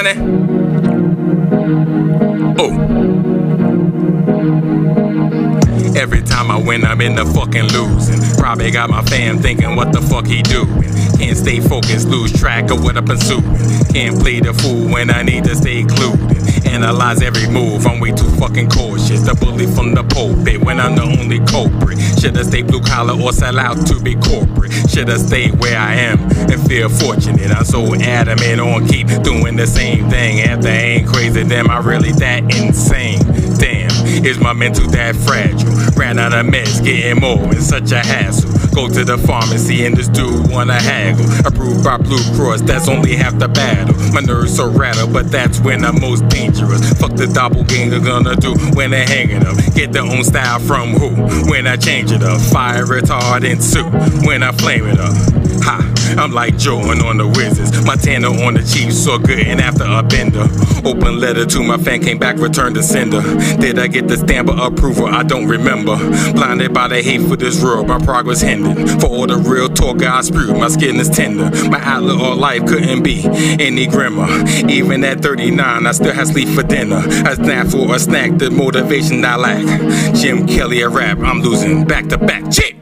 honey. Oh. Every time I win, I'm in the fucking losing. Probably got my fam thinking what the fuck he doing. Can't stay focused, lose track of what I pursue. Can't play the fool when I need to stay clued. Analyze every move, I'm way too fucking cautious. The bully from the pulpit when I'm the only culprit. Shoulda stayed blue collar or sell out to be corporate. Shoulda stayed where I am and feel fortunate. I'm so adamant on keep doing the same thing. After I ain't crazy, damn, I really that insane. Damn, is my mental that fragile? Ran out of meds, getting more in such a hassle. Go to the pharmacy and this dude wanna haggle. Approved by Blue Cross, that's only half the battle. My nerves so rattled, but that's when I'm most dangerous. Fuck the doppelganger gonna do when they're hanging up. Get their own style from who? When I change it up. Fire retardant suit when I flame it up. Ha! I'm like Jordan on the Wizards, Montana on the Chiefs, so good and after a bender. Open letter to my fan, came back, returned to sender. Did I get the stamp of approval? I don't remember. Blinded by the hate for this world, my progress hindered. For all the real talk I spewed, my skin is tender. My outlook on life couldn't be any grimmer. Even at 39, I still had sleep for dinner. I snap for a snack, the motivation I lack. Jim Kelly a rap, I'm losing back to back. Chip!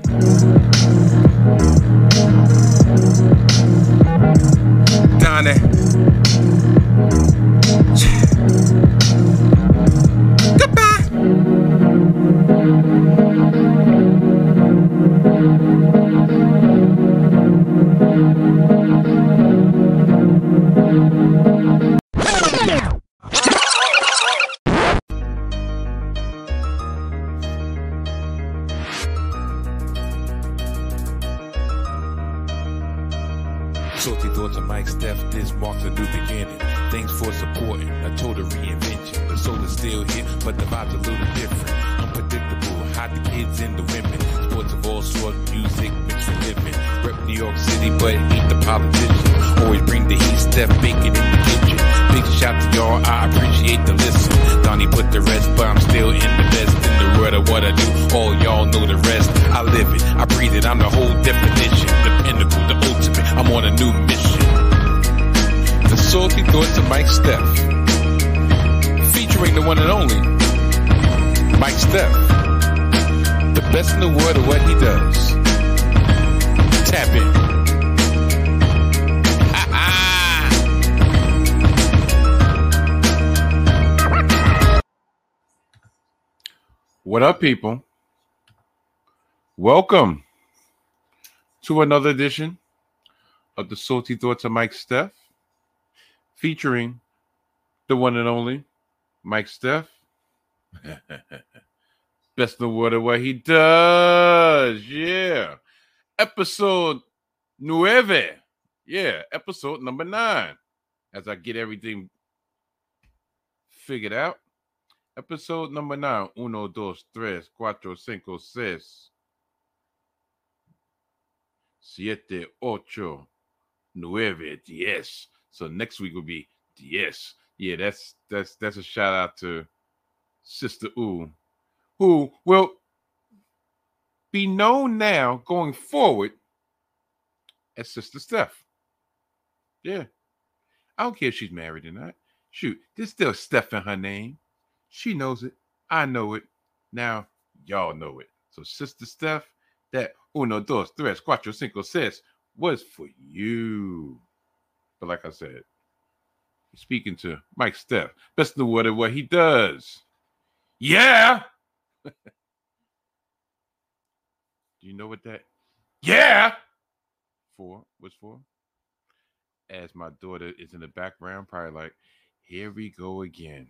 What up, people? Welcome to another edition of the Salty Thoughts of Mike Steph, featuring the one and only Mike Steph. Best in the world at what he does. Yeah. Episode number 9. As I get everything figured out. Episode number 9. 1, 2, 3, 4, 5, 6, 7, 8, 9, 10. So next week will be 10. Yeah, that's a shout out to Sister Ooh, who will be known now going forward as Sister Steph. Yeah. I don't care if she's married or not. Shoot, there's still Steph in her name. She knows it. I know it. Now, y'all know it. So, Sister Steph, that 1, 2, 3, 4, 5 was for you. But like I said, speaking to Mike Steph, best in the world at what he does. Yeah! Do you know what that yeah for was for? As my daughter is in the background, probably like, here we go again.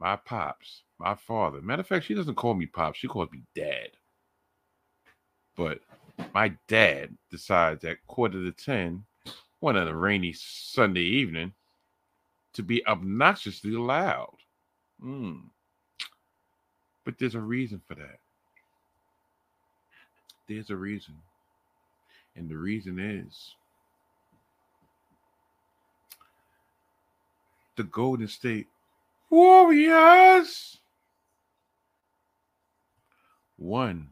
My pops, my father. Matter of fact, she doesn't call me pops. She calls me dad. But my dad decides at 9:45, one of the rainy Sunday evening, to be obnoxiously loud. But there's a reason for that. There's a reason. And the reason is the Golden State Warriors won.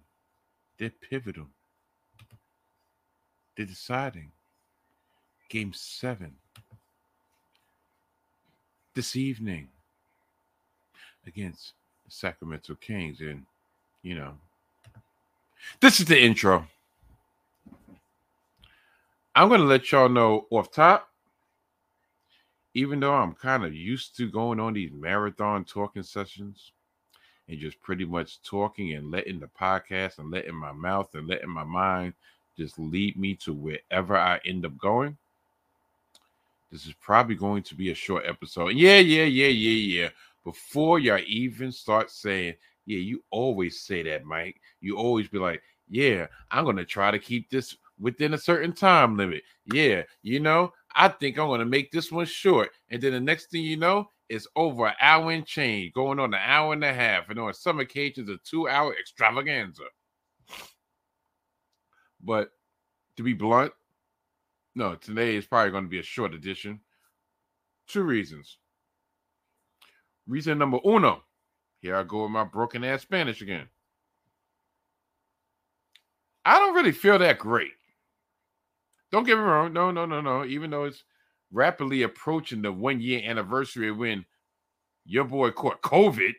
They're pivotal. They're deciding. Game 7 this evening against the Sacramento Kings. And, you know, this is the intro. I'm going to let y'all know off top, even though I'm kind of used to going on these marathon talking sessions and just pretty much talking and letting the podcast and letting my mouth and letting my mind just lead me to wherever I end up going, this is probably going to be a short episode. Yeah. Before y'all even start saying, yeah, you always say that, Mike. You always be like, yeah, I'm going to try to keep this within a certain time limit. Yeah, you know, I think I'm going to make this one short. And then the next thing you know, it's over an hour and change, going on an hour and a half, and on some occasions, a 2-hour extravaganza. But to be blunt, no, today is probably going to be a short edition. 2 reasons. Reason number uno, here I go with my broken-ass Spanish again. I don't really feel that great. Don't get me wrong. No. Even though it's rapidly approaching the 1-year anniversary when your boy caught COVID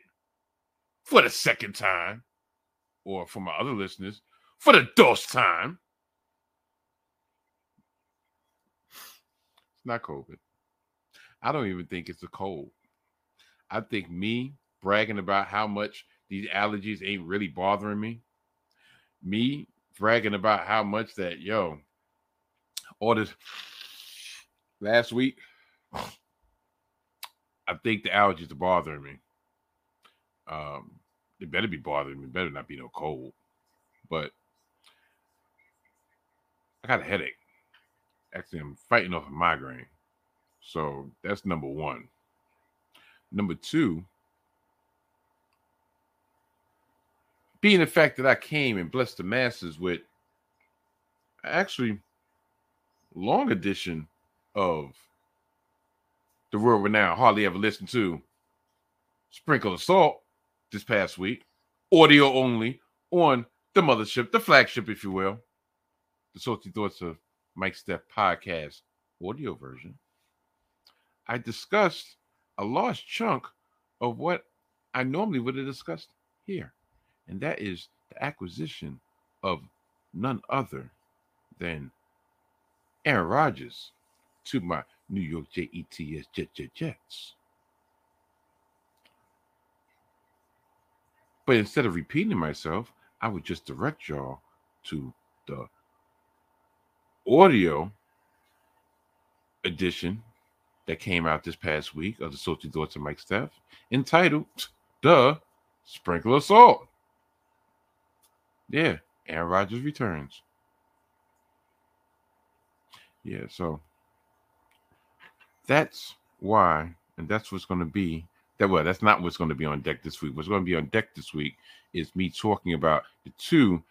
for the second time, or for my other listeners, for the dose time. It's not COVID. I don't even think it's a cold. I think me bragging about how much these allergies ain't really bothering me, me bragging about how much that, yo, all this last week, I think the allergies are bothering me. They better be bothering me. It better not be no cold. But I got a headache. Actually, I'm fighting off a migraine. So that's number one. Number two, being the fact that I came and blessed the masses with actually long edition of the world renowned, hardly ever listened to, Sprinkle of Salt this past week, audio only on the mothership, the flagship, if you will, the Salty Thoughts of Mike Steph podcast audio version. I discussed a large chunk of what I normally would have discussed here, and that is the acquisition of none other than Aaron Rodgers to my New York Jets. But instead of repeating myself, I would just direct y'all to the audio edition that came out this past week of the Salty Thoughts of Mike Steph, entitled The Sprinkle of Salt. Yeah, Aaron Rodgers returns. Yeah, so that's why, and that's what's going to be, that's not what's going to be on deck this week. What's going to be on deck this week is me talking about the 2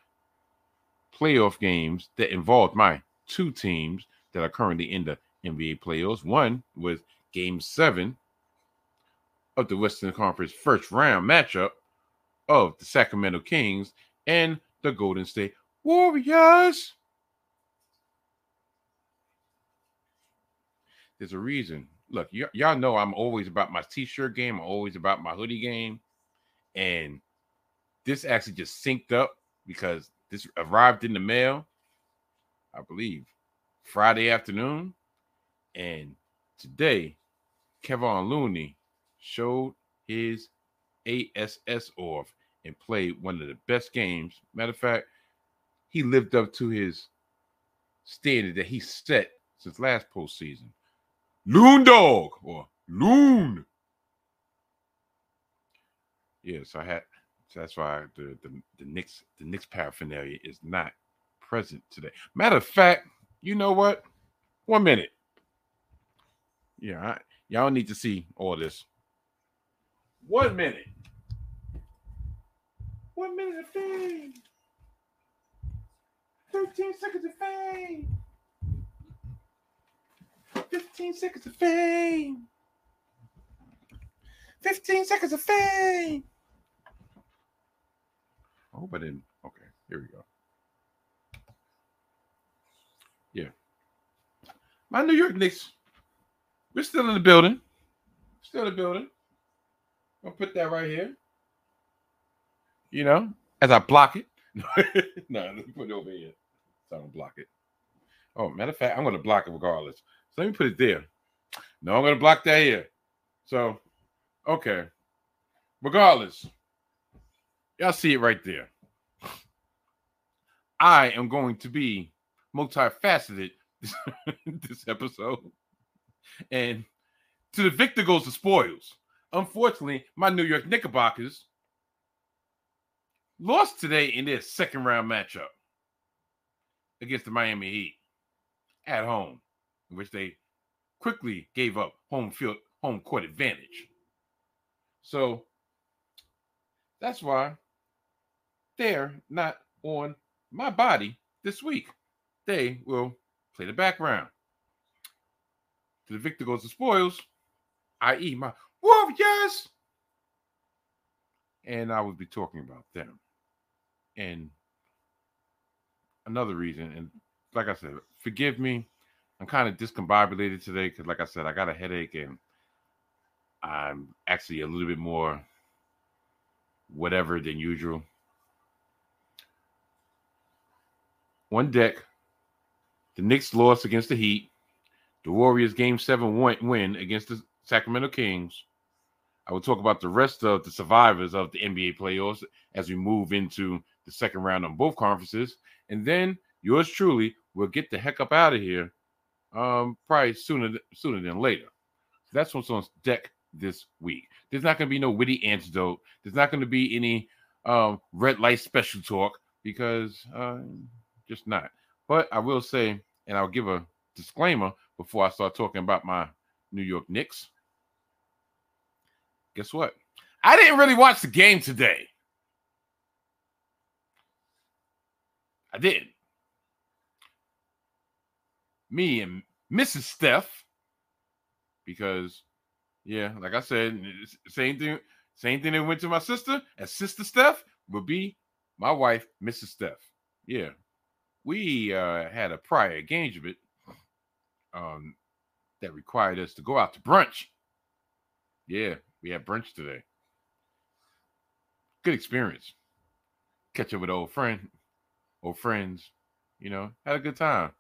playoff games that involved my 2 teams that are currently in the NBA playoffs. One was Game 7 of the Western Conference first round matchup of the Sacramento Kings and the Golden State Warriors. There's a reason. Look, y'all know I'm always about my t-shirt game. I'm always about my hoodie game. And this actually just synced up because this arrived in the mail, I believe, Friday afternoon. And today, Kevon Looney showed his ass off and played one of the best games. Matter of fact, he lived up to his standard that he set since last postseason. Loon Dog or Loon. Yes, I had. So that's why the Knicks paraphernalia is not present today. Matter of fact, you know what? 1 minute. Yeah, y'all need to see all this. 1 minute. 1 minute of fame. 13 seconds of fame. 15 seconds of fame. 15 seconds of fame. I hope I didn't. Okay, here we go. Yeah. My New York Knicks, we're still in the building. Still in the building. I'm going to put that right here. You know, as I block it. No, let me put it over here so I don't block it. Oh, matter of fact, I'm going to block it regardless. So let me put it there. No, I'm going to block that here. So, okay. Regardless, y'all see it right there. I am going to be multifaceted this episode. And to the victor goes the spoils. Unfortunately, my New York Knickerbockers lost today in their second round matchup against the Miami Heat at home, in which they quickly gave up home court advantage. So that's why they're not on my body this week. They will play the background. To the victor goes the spoils, i.e. my Warriors. And I will be talking about them. And another reason, and like I said, forgive me. I'm kind of discombobulated today because, like I said, I got a headache and I'm actually a little bit more whatever than usual. On deck, the Knicks lost against the Heat. The Warriors Game 7 win against the Sacramento Kings. I will talk about the rest of the survivors of the NBA playoffs as we move into the second round on both conferences. And then yours truly will get the heck up out of here probably sooner than later. So that's what's on deck this week. There's not going to be no witty antidote. There's not going to be any red light special talk because just not. But I will say, and I'll give a disclaimer before I start talking about my New York Knicks. Guess what? I didn't really watch the game today. I didn't. Me and Mrs. Steph, because, yeah, like I said, same thing that went to my sister, and Sister Steph would be my wife, Mrs. Steph. Yeah. We had a prior engagement that required us to go out to brunch. Yeah. We had brunch today. Good experience. Catch up with old friends, you know, had a good time.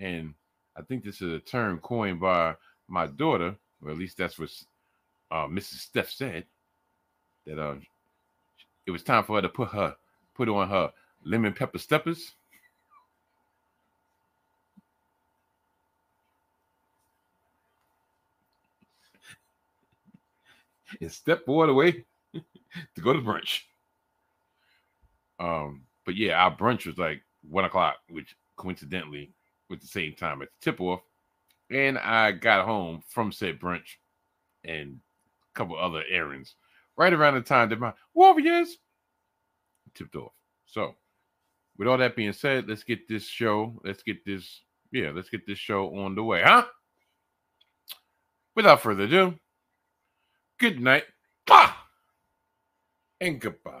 And I think this is a term coined by my daughter, or at least that's what Mrs. Steph said, that it was time for her to put on her lemon pepper steppers. And step forward away to go to brunch. But yeah, our brunch was like 1 o'clock, which coincidentally was the same time as the tip off. And I got home from said brunch and a couple other errands right around the time that my Warriors tipped off. So, with all that being said, let's get this show on the way, huh? Without further ado. Good night, bah! And goodbye.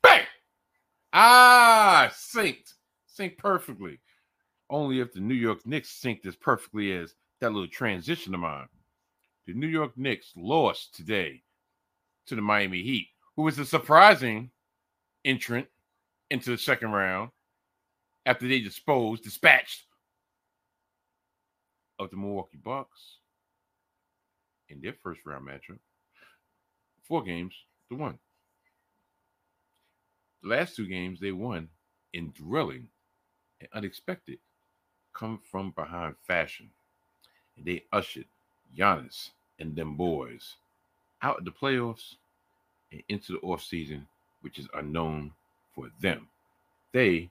Bang! Ah, synced. Synced perfectly. Only if the New York Knicks synced as perfectly as that little transition of mine. The New York Knicks lost today to the Miami Heat, who was a surprising entrant into the second round after they dispatched of the Milwaukee Bucks. In their first round matchup, 4 games to 1. The last 2 games they won in thrilling and unexpected come from behind fashion. And they ushered Giannis and them boys out of the playoffs and into the offseason, which is unknown for them. They,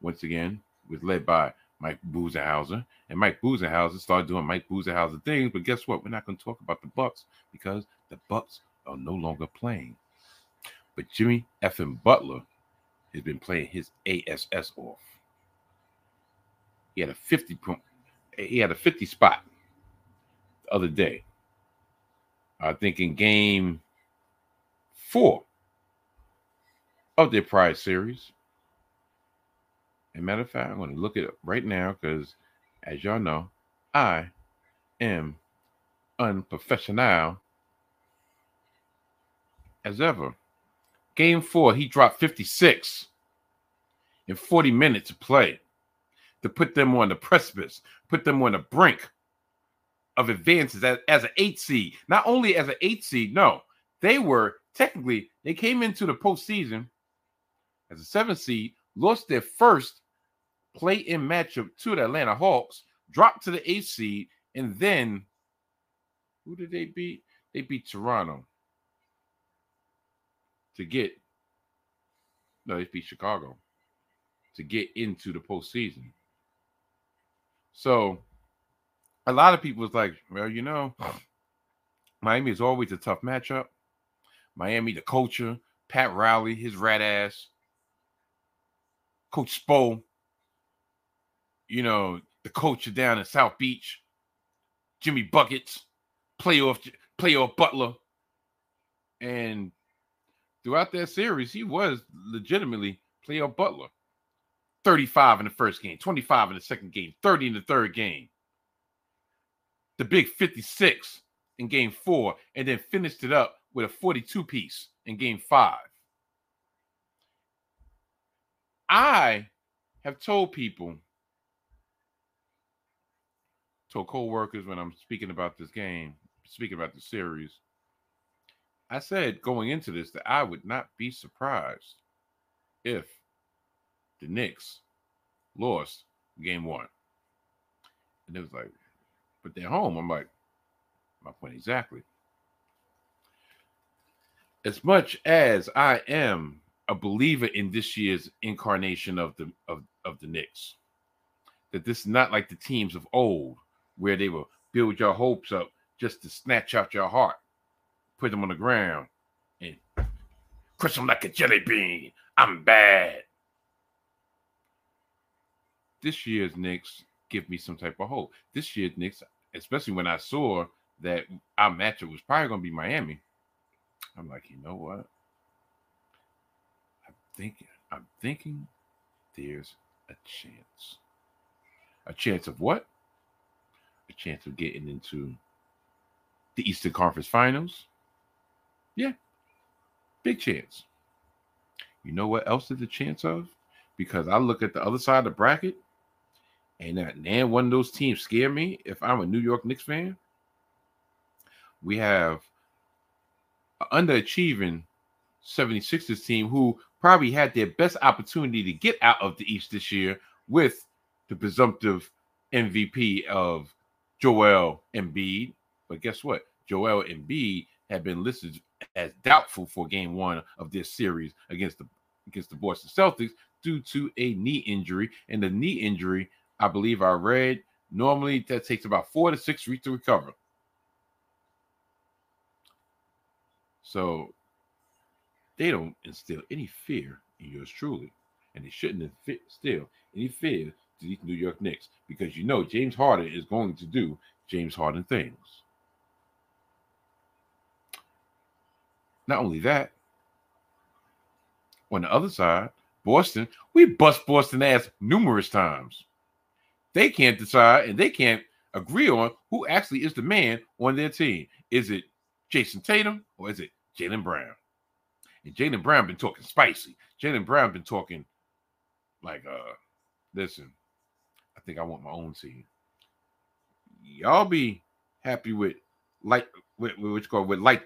once again, was led by Mike Boozerhauser, and Mike Boozerhauser started doing Mike Boozerhauser things, but guess what? We're not going to talk about the Bucks because the Bucks are no longer playing. But Jimmy effing Butler has been playing his ass off. He had a 50 spot the other day. I think in Game 4 of their prior series. As a matter of fact, I'm going to look it up right now because, as y'all know, I am unprofessional as ever. Game 4, he dropped 56 in 40 minutes to play to put them on the precipice, put them on the brink of advances as an 8 seed. Not only as an 8 seed, no. They were, technically, they came into the postseason as a 7 seed, lost their first play-in matchup to the Atlanta Hawks, dropped to the 8 seed, and then, who did they beat? They beat Toronto to get, no, they beat Chicago to get into the postseason. So, a lot of people was like, well, you know, Miami is always a tough matchup. Miami, the culture, Pat Riley, his rat ass, Coach Spo, you know, the culture down in South Beach, Jimmy Buckets, playoff Butler. And throughout that series, he was legitimately playoff Butler. 35 in the first game, 25 in the second game, 30 in the third game. The big 56 in game 4, and then finished it up with a 42-piece in game 5. I have told people, told co-workers when I'm speaking about this game, speaking about the series, I said going into this that I would not be surprised if the Knicks lost game 1. And it was like, but they're home. I'm like, my point exactly. As much as I am a believer in this year's incarnation of the Knicks, that this is not like the teams of old where they will build your hopes up just to snatch out your heart, put them on the ground, and crush them like a jelly bean. I'm bad. This year's Knicks give me some type of hope. This year's Knicks, especially when I saw that our matchup was probably going to be Miami, I'm like, you know what? I'm thinking there's a chance. A chance of what? A chance of getting into the Eastern Conference Finals. Yeah, big chance. You know what else is a chance of? Because I look at the other side of the bracket, and that one of those teams scare me if I'm a New York Knicks fan. We have an underachieving 76ers team who probably had their best opportunity to get out of the East this year with the presumptive MVP of Joel Embiid. But guess what? Joel Embiid had been listed as doubtful for game 1 of this series against the Boston Celtics due to a knee injury. And the knee injury, I believe I read, normally that takes about 4 to 6 weeks to recover. So they don't instill any fear in yours truly. And they shouldn't instill any fear to these New York Knicks, because you know James Harden is going to do James Harden things. Not only that, on the other side, Boston, we bust Boston ass numerous times. They can't decide and they can't agree on who actually is the man on their team. Is it Jason Tatum or is it Jaylen Brown? And Jaylen Brown been talking spicy. Jaylen Brown been talking like, listen, I think I want my own team. Y'all be happy with light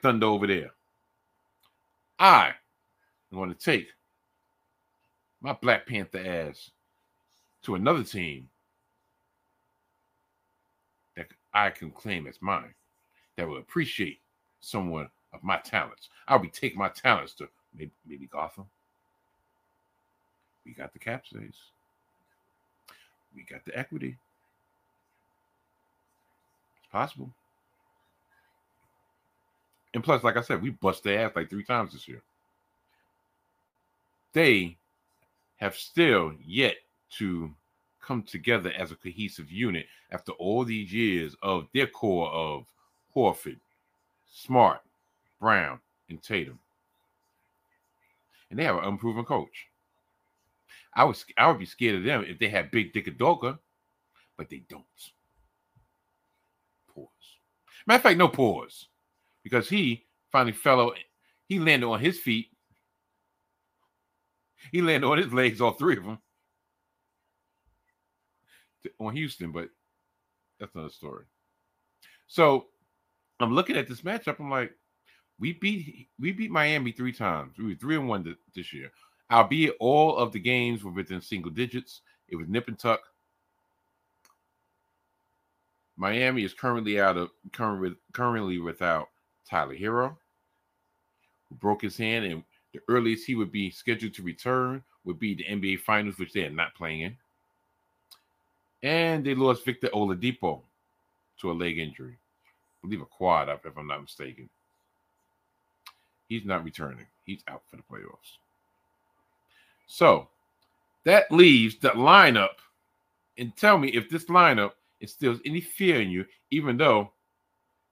thunder over there. I am going to take my Black Panther ass to another team that I can claim as mine, that will appreciate someone of my talents. I'll be taking my talents to maybe Gotham. We got the cap space. We got the equity. It's possible. And plus, like I said, we bust their ass like 3 times this year. They have still yet to come together as a cohesive unit after all these years of their core of Horford, Smart, Brown, and Tatum. And they have an unproven coach. I would be scared of them if they had Big Dick Adolka, but they don't. Pause. Matter of fact, no pause, because he finally he landed on his feet. He landed on his legs, all three of them, on Houston, but that's another story. So I'm looking at this matchup. I'm like, we beat Miami three times. We were 3-1 this year. Albeit all of the games were within single digits. It was nip and tuck. Miami is currently without Tyler Hero, who broke his hand, and the earliest he would be scheduled to return would be the NBA Finals, which they are not playing in. And they lost Victor Oladipo to a leg injury. I believe a quad up, if I'm not mistaken. He's not returning. He's out for the playoffs. So that leaves the lineup. And tell me if this lineup instills any fear in you, even though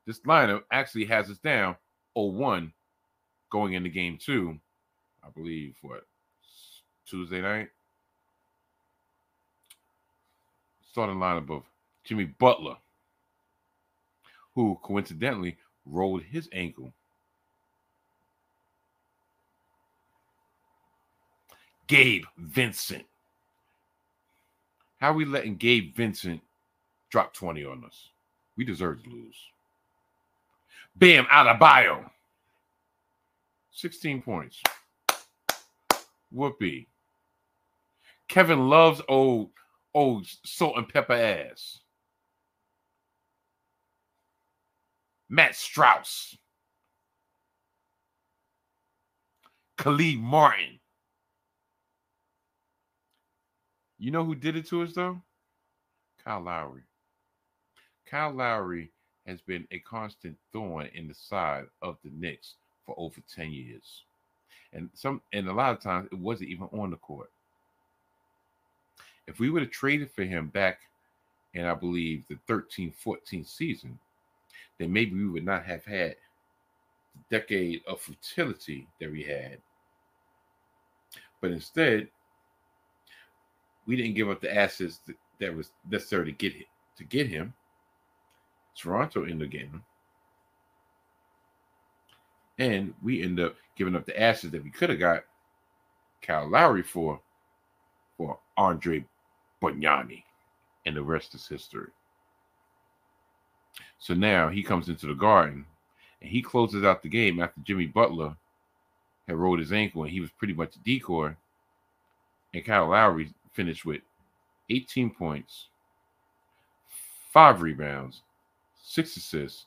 this lineup actually has us down 0-1 going into game two, I believe, Tuesday night? Starting lineup of Jimmy Butler, who coincidentally rolled his ankle. Gabe Vincent. How are we letting Gabe Vincent drop 20 on us? We deserve to lose. Bam Adebayo. 16 points. Whoopee. Kevin loves old salt and pepper ass. Matt Strauss. Khalid Martin. You know who did it to us, though? Kyle Lowry. Kyle Lowry has been a constant thorn in the side of the Knicks for over 10 years. And a lot of times, it wasn't even on the court. If we would have traded for him back in, I believe, the 13-14 season, then maybe we would not have had the decade of futility that we had. But instead, we didn't give up the assets that was necessary to get him. Toronto ended up getting him. And we ended up giving up the assets that we could have got Kyle Lowry for Andre Bonyani. And the rest is history. So now he comes into the Garden, and he closes out the game after Jimmy Butler had rolled his ankle, and he was pretty much a decoy. And Kyle Lowry finished with 18 points, 5 rebounds, 6 assists,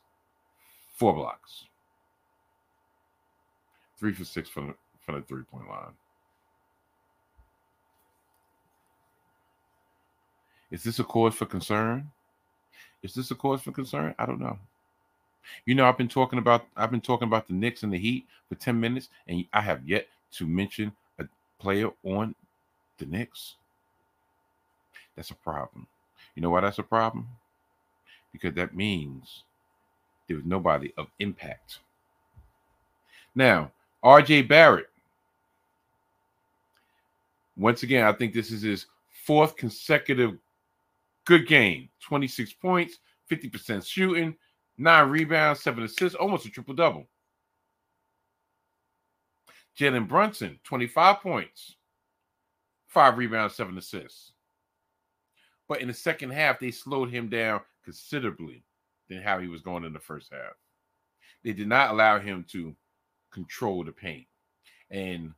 4 blocks. 3 for 6 from the three-point line. Is this a cause for concern? I don't know. You know, I've been talking about the Knicks and the Heat for 10 minutes, and I have yet to mention a player on the Knicks. That's a problem. You know why that's a problem? Because that means there was nobody of impact. Now, RJ Barrett. Once again, I think this is his 4th consecutive good game. 26 points, 50% shooting, 9 rebounds, 7 assists, almost a triple-double. Jalen Brunson, 25 points, 5 rebounds, 7 assists. But in the second half, they slowed him down considerably than how he was going in the first half. They did not allow him to control the paint. And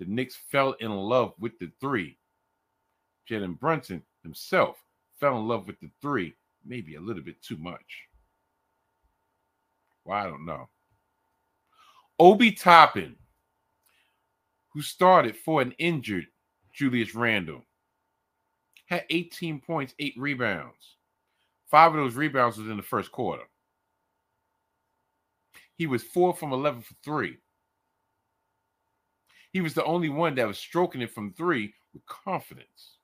the Knicks fell in love with the three. Jalen Brunson himself fell in love with the three, maybe a little bit too much. Well, I don't know. Obi Toppin, who started for an injured Julius Randle, had 18 points, 8 rebounds. 5 of those rebounds was in the first quarter. He was 4 from 11 for 3. He was the only one that was stroking it from 3 with confidence.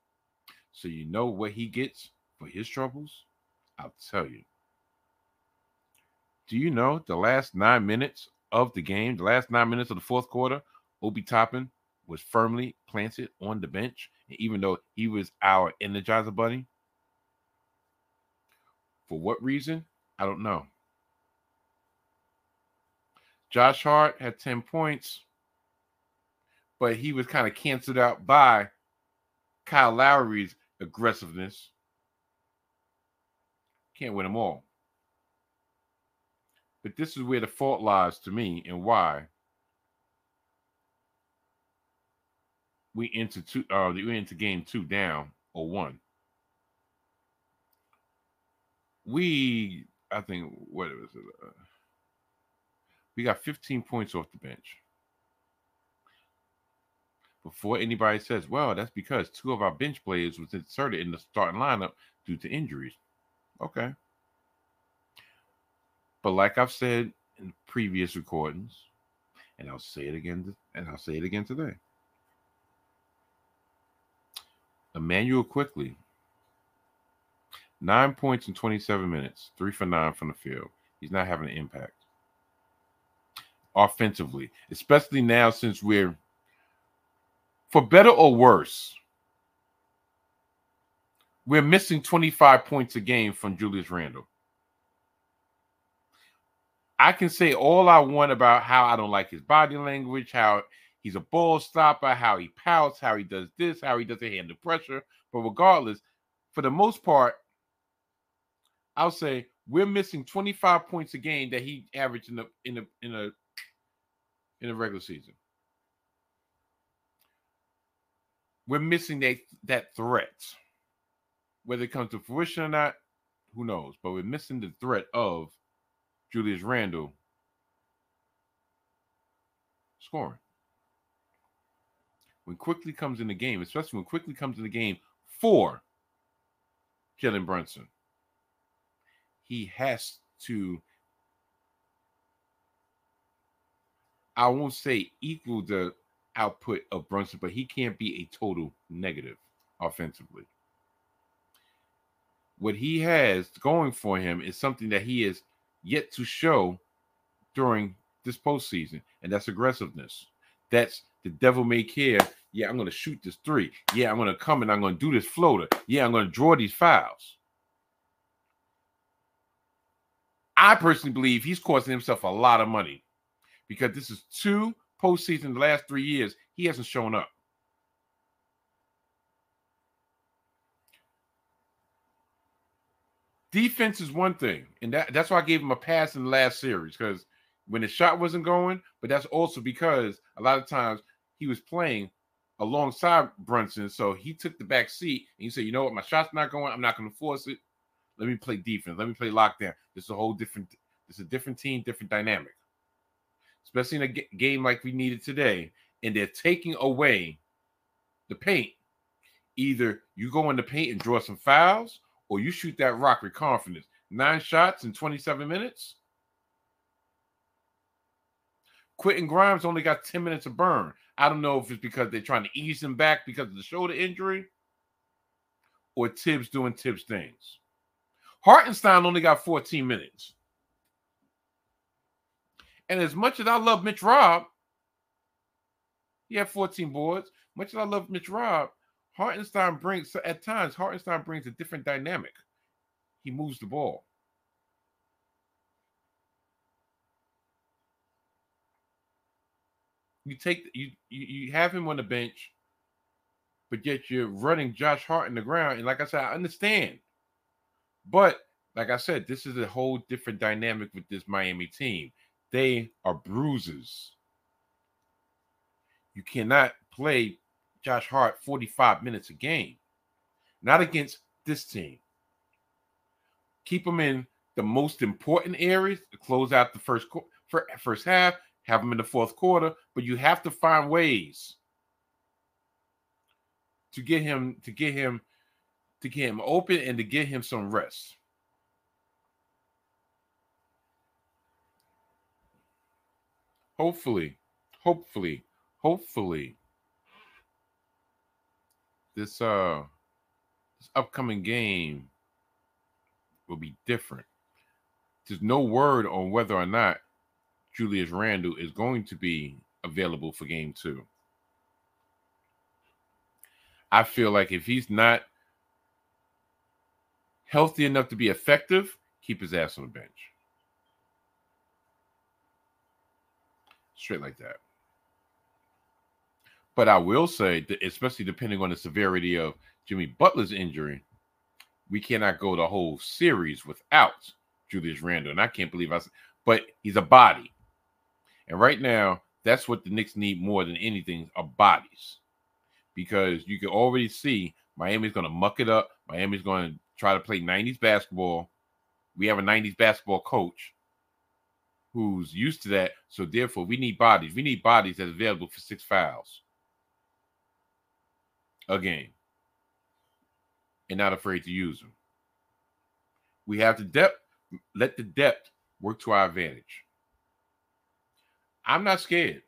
So you know what he gets for his troubles? I'll tell you. Do you know the last 9 minutes of the game, the last 9 minutes of the fourth quarter, Obi Toppin was firmly planted on the bench, and even though he was our Energizer Bunny. For what reason? I don't know. Josh Hart had 10 points, but he was kind of canceled out by Kyle Lowry's aggressiveness. Can't win them all. But this is where the fault lies to me and why we enter game two down or one. We got 15 points off the bench. Before anybody says, well, that's because two of our bench players was inserted in the starting lineup due to injuries. Okay. But like I've said in previous recordings, and I'll say it again, and I'll say it again today. Immanuel Quickley, 9 points in 27 minutes, 3 for 9 from the field. He's not having an impact offensively, especially now since we're, for better or worse, we're missing 25 points a game from Julius Randle. I can say all I want about how I don't like his body language, how he's a ball stopper, how he pouts, how he does this, how he doesn't handle pressure. But regardless, for the most part, I'll say we're missing 25 points a game that he averaged in the regular season. We're missing that threat. Whether it comes to fruition or not, who knows? But we're missing the threat of Julius Randle scoring. When Quickley comes in the game, especially when Quickley comes in the game for Jalen Brunson, he has to, I won't say equal the output of Brunson, but he can't be a total negative offensively. What he has going for him is something that he is yet to show during this postseason, and that's aggressiveness. That's the devil may care. Yeah, I'm going to shoot this three. Yeah, I'm going to come and I'm going to do this floater. Yeah, I'm going to draw these fouls. I personally believe he's costing himself a lot of money because this is 2 postseason the last 3 years he hasn't shown up. Defense is one thing, and that's why I gave him a pass in the last series because when the shot wasn't going, but that's also because a lot of times he was playing alongside Brunson, so he took the back seat and he said, you know what, my shot's not going, I'm not going to force it. Let me play defense. Let me play lockdown. It's a different team, different dynamic, especially in a game like we needed today. And they're taking away the paint. Either you go in the paint and draw some fouls, or you shoot that rock with confidence. 9 shots in 27 minutes. Quentin Grimes only got 10 minutes of burn. I don't know if it's because they're trying to ease him back because of the shoulder injury, or Tibbs doing Tibbs things. Hartenstein only got 14 minutes. And as much as I love Mitch Rob, he had 14 boards. Much as I love Mitch Rob, Hartenstein brings a different dynamic. He moves the ball. You have him on the bench, but yet you're running Josh Hart in the ground. And like I said, I understand. But, like I said, this is a whole different dynamic with this Miami team. They are bruisers. You cannot play Josh Hart 45 minutes a game. Not against this team. Keep them in the most important areas to close out the first half, have them in the fourth quarter, but you have to find ways to get him open and to get him some rest. Hopefully, this upcoming game will be different. There's no word on whether or not Julius Randle is going to be available for game two. I feel like if he's not healthy enough to be effective, keep his ass on the bench. Straight like that. But I will say, that especially depending on the severity of Jimmy Butler's injury, we cannot go the whole series without Julius Randle. And I can't believe I said, but he's a body. And right now, that's what the Knicks need more than anything, are bodies. Because you can already see Miami's going to muck it up. Miami's going to try to play 90s basketball. We have a 90s basketball coach who's used to that. So therefore, we need bodies. We need bodies that's available for 6 fouls a game and not afraid to use them. We have the depth. Let the depth work to our advantage. I'm not scared.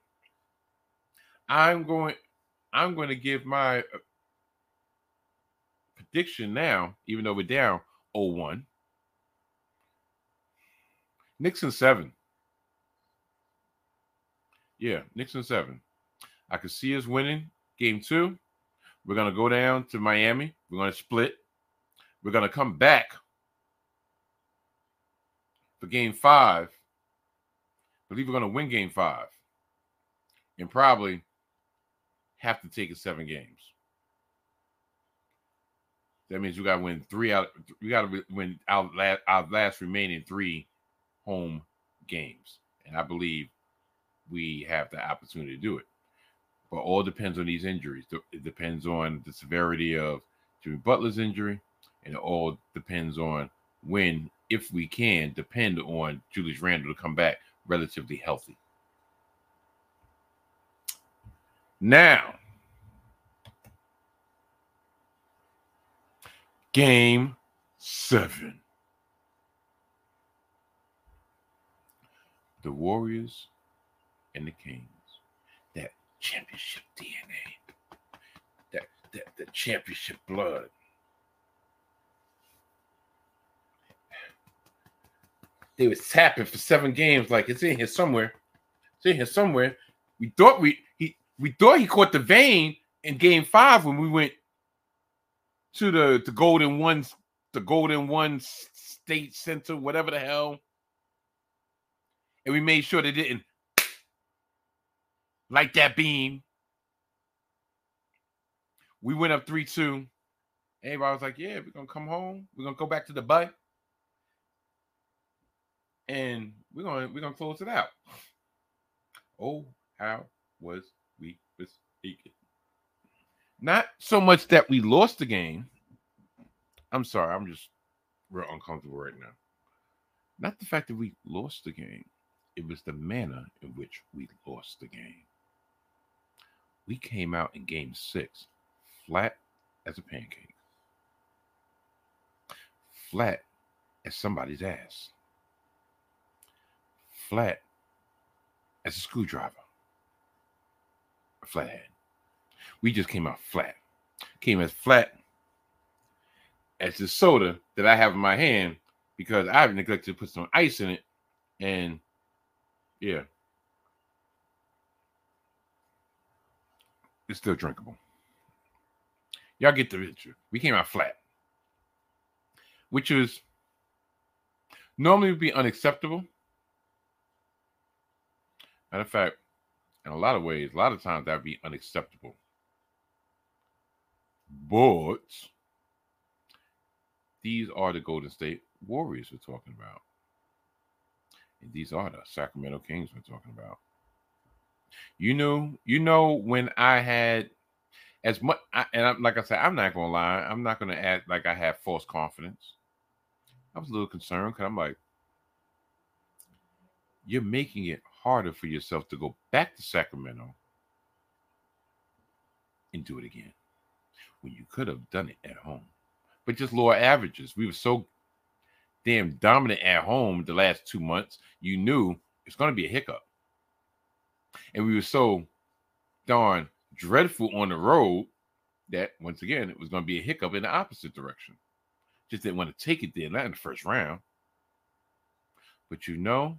I'm going to give my prediction now, even though we're down 0-1. Knicks in 7. Yeah, Knicks in 7. I could see us winning game 2. We're going to go down to Miami. We're going to split. We're going to come back for game 5. I believe we're going to win game 5 and probably have to take it 7 games. That means we got to win 3 out. We got to win our last remaining 3 home games, and I believe we have the opportunity to do it. But all depends on these injuries. It depends on the severity of Jimmy Butler's injury, and it all depends on when, if we can, depend on Julius Randle to come back relatively healthy. Now, game 7. The Warriors and the Kings. That championship DNA. That championship blood. They was tapping for 7 games, like it's in here somewhere. It's in here somewhere. We thought he caught the vein in game 5 when we went to the Golden One State Center, whatever the hell. And we made sure they didn't light that beam. We went up 3-2. Everybody was like, yeah, we're going to come home. We're going to go back to the butt. And we're gonna close it out. Oh, how was we mistaken? Not so much that we lost the game. I'm sorry, I'm just real uncomfortable right now. Not the fact that we lost the game. It was the manner in which we lost the game. We came out in game 6 flat as a pancake. Flat as somebody's ass. Flat as a screwdriver, a flathead. We just came out flat. Came as flat as the soda that I have in my hand because I've neglected to put some ice in it. And yeah, it's still drinkable. Y'all get the picture. We came out flat, which is normally would be unacceptable. Matter of fact, in a lot of ways, a lot of times that'd be unacceptable. But these are the Golden State Warriors we're talking about. And these are the Sacramento Kings we're talking about. You know, when I had as much, like I said, I'm not going to lie. I'm not going to act like I had false confidence. I was a little concerned because I'm like, you're making it harder for yourself to go back to Sacramento and do it again when you could have done it at home. But just lower averages. We were so damn dominant at home the last 2 months. You knew it's going to be a hiccup. And we were so darn dreadful on the road that, once again, it was going to be a hiccup in the opposite direction. Just didn't want to take it there, not in the first round. But you know,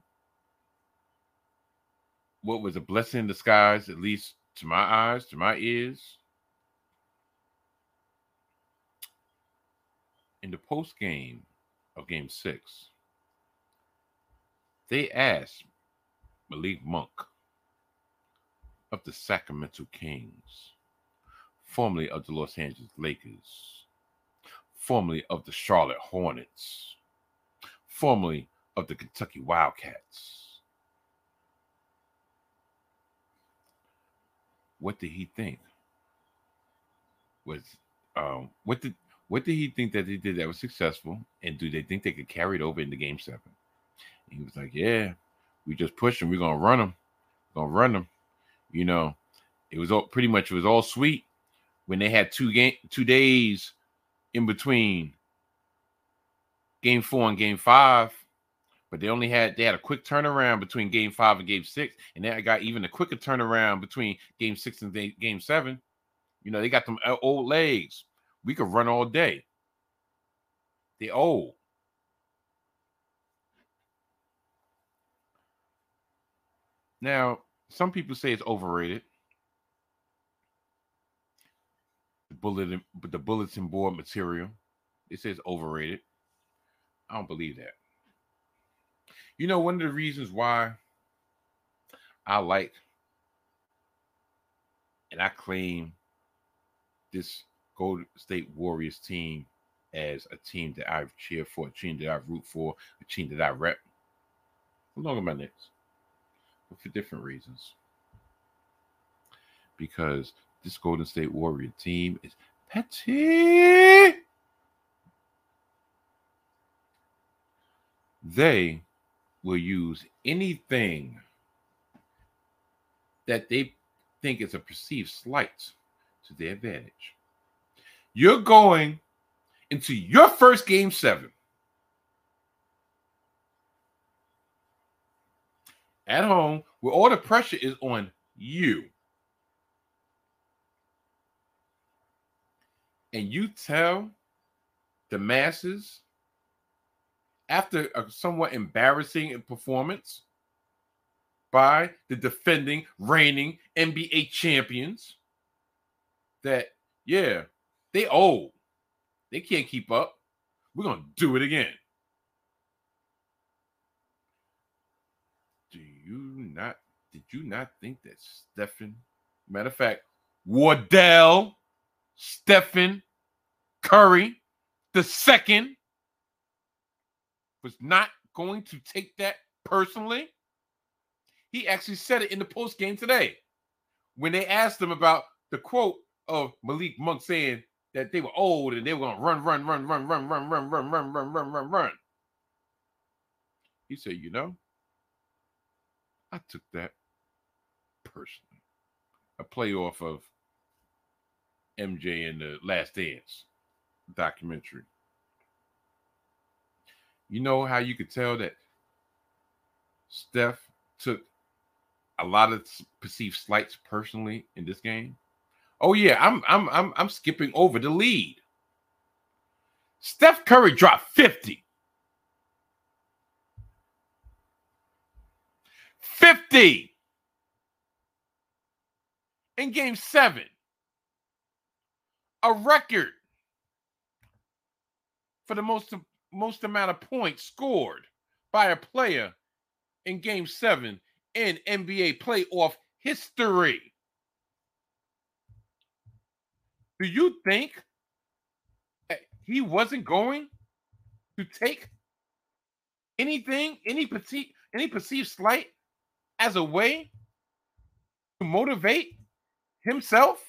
what was a blessing in disguise, at least to my eyes, to my ears. In the post-game of game 6, they asked Malik Monk of the Sacramento Kings, formerly of the Los Angeles Lakers, formerly of the Charlotte Hornets, formerly of the Kentucky Wildcats. What did he think? What did he think that they did that was successful? And do they think they could carry it over into Game 7? And he was like, yeah, we just pushed them. We're going to run them. You know, it was all pretty much, it was all sweet when they had two days in between Game 4 and Game 5. But they only had, they had a quick turnaround between Game 5 and Game 6. And then I got even a quicker turnaround between Game 6 and Game 7. You know, they got them old legs. We could run all day. They old. Now, some people say it's overrated. The bulletin board material, it says overrated. I don't believe that. You know, one of the reasons why I like and I claim this Golden State Warriors team as a team that I've cheered for, a team that I root for, a team that I rep along with my Knicks, but for different reasons. Because this Golden State Warrior team is petty. They will use anything that they think is a perceived slight to their advantage. You're going into your first Game 7 at home where all the pressure is on you. And you tell the masses after a somewhat embarrassing performance by the defending, reigning NBA champions that, yeah, they old. They can't keep up. We're going to do it again. Did you not think that Wardell Stephen Curry II was not going to take that personally? He actually said it in the postgame today when they asked him about the quote of Malik Monk saying that they were old and they were going to run. He said, you know, I took that personally. A playoff of MJ and the Last Dance documentary. You know how you could tell that Steph took a lot of perceived slights personally in this game? Oh yeah, I'm skipping over the lead. Steph Curry dropped 50 in Game 7. A record for the most amount of points scored by a player in Game 7 in NBA playoff history. Do you think that he wasn't going to take anything, any perceived slight as a way to motivate himself?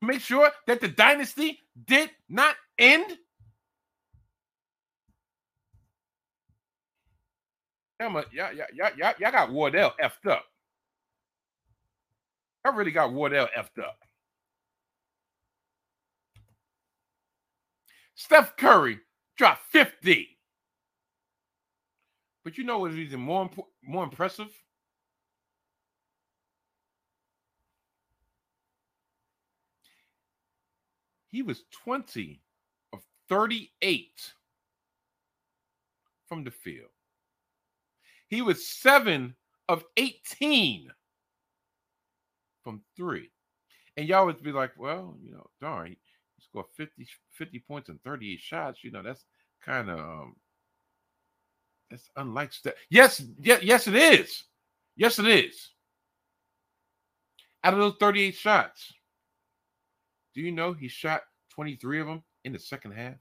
To make sure that the dynasty did not end? Y'all got Wardell effed up. Y'all really got Wardell effed up. Steph Curry dropped 50. But you know what's even more impressive? He was 20 of 38 from the field. He was 7 of 18 from 3. And y'all would be like, well, you know, darn, scored 50 points and 38 shots. You know, that's kind of that's unlike Steph. Yes, it is. Out of those 38 shots, do you know he shot 23 of them in the second half?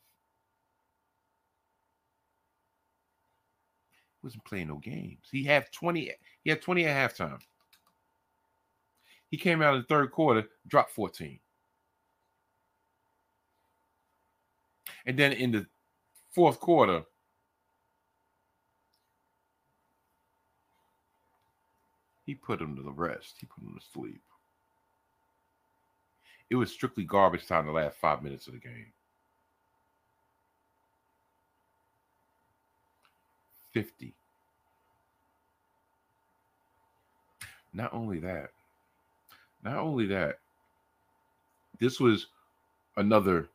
He wasn't playing no games. He had 20 at halftime. He came out in the third quarter, dropped 14. And then in the fourth quarter, he put him to the rest. He put him to sleep. It was strictly garbage time the last 5 minutes of the game. 50. Not only that, this was another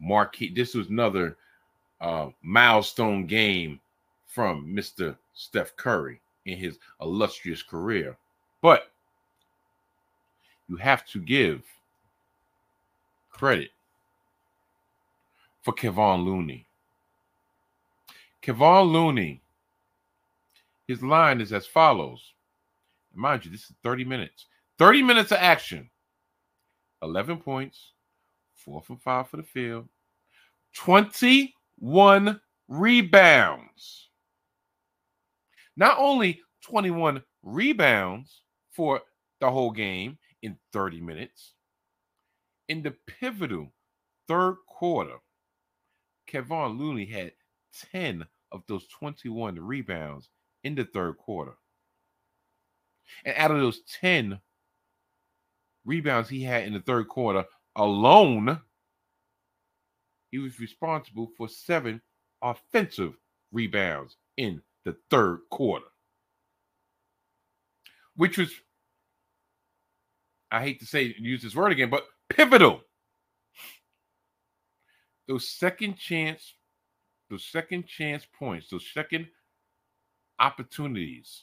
marquee. This was another milestone game from Mr. Steph Curry in his illustrious career. But you have to give credit for Kevon Looney. Kevon Looney, his line is as follows. Mind you, this is 30 minutes. 30 minutes of action. 11 points, 4 from 5 for the field, 21 rebounds. Not only 21 rebounds for the whole game in 30 minutes, in the pivotal third quarter, Kevon Looney had 10 of those 21 rebounds in the third quarter. And out of those 10 rebounds he had in the third quarter alone, he was responsible for 7 offensive rebounds in the third quarter. Which was, I hate to say, use this word again, but pivotal. Those second chance points, those second opportunities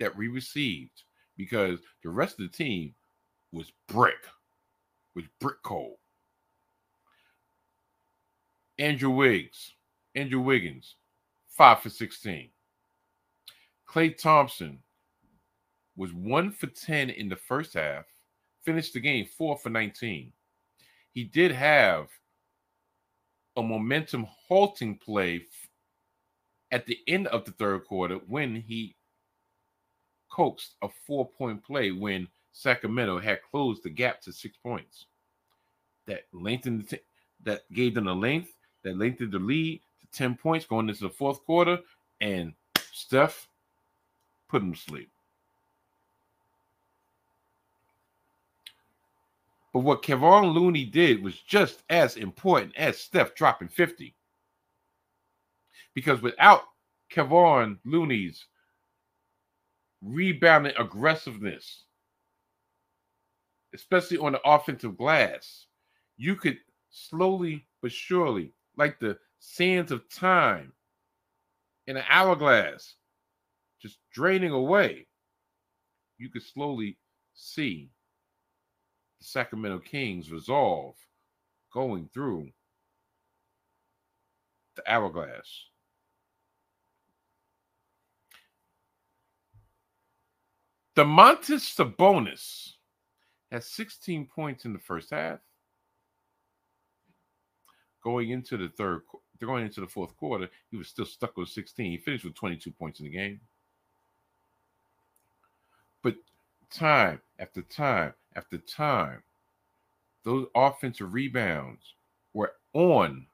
that we received, because the rest of the team was brick cold. Andrew Wiggins, 5 for 16. Klay Thompson was 1 for 10 in the first half, finished the game 4 for 19. He did have a momentum halting play at the end of the third quarter when he coaxed a 4-point play when Sacramento had closed the gap to 6 points. That lengthened that gave them the length, that lengthened the lead to 10 points going into the fourth quarter, and Steph put him to sleep. But what Kevon Looney did was just as important as Steph dropping 50. Because without Kevon Looney's rebounding aggressiveness, especially on the offensive glass, you could slowly but surely, like the sands of time in an hourglass, just draining away, you could slowly see the Sacramento Kings' resolve going through the hourglass. Domantas Sabonis had 16 points in the first half. Going into the fourth quarter, he was still stuck with 16. He finished with 22 points in the game. But time after time after time, those offensive rebounds were on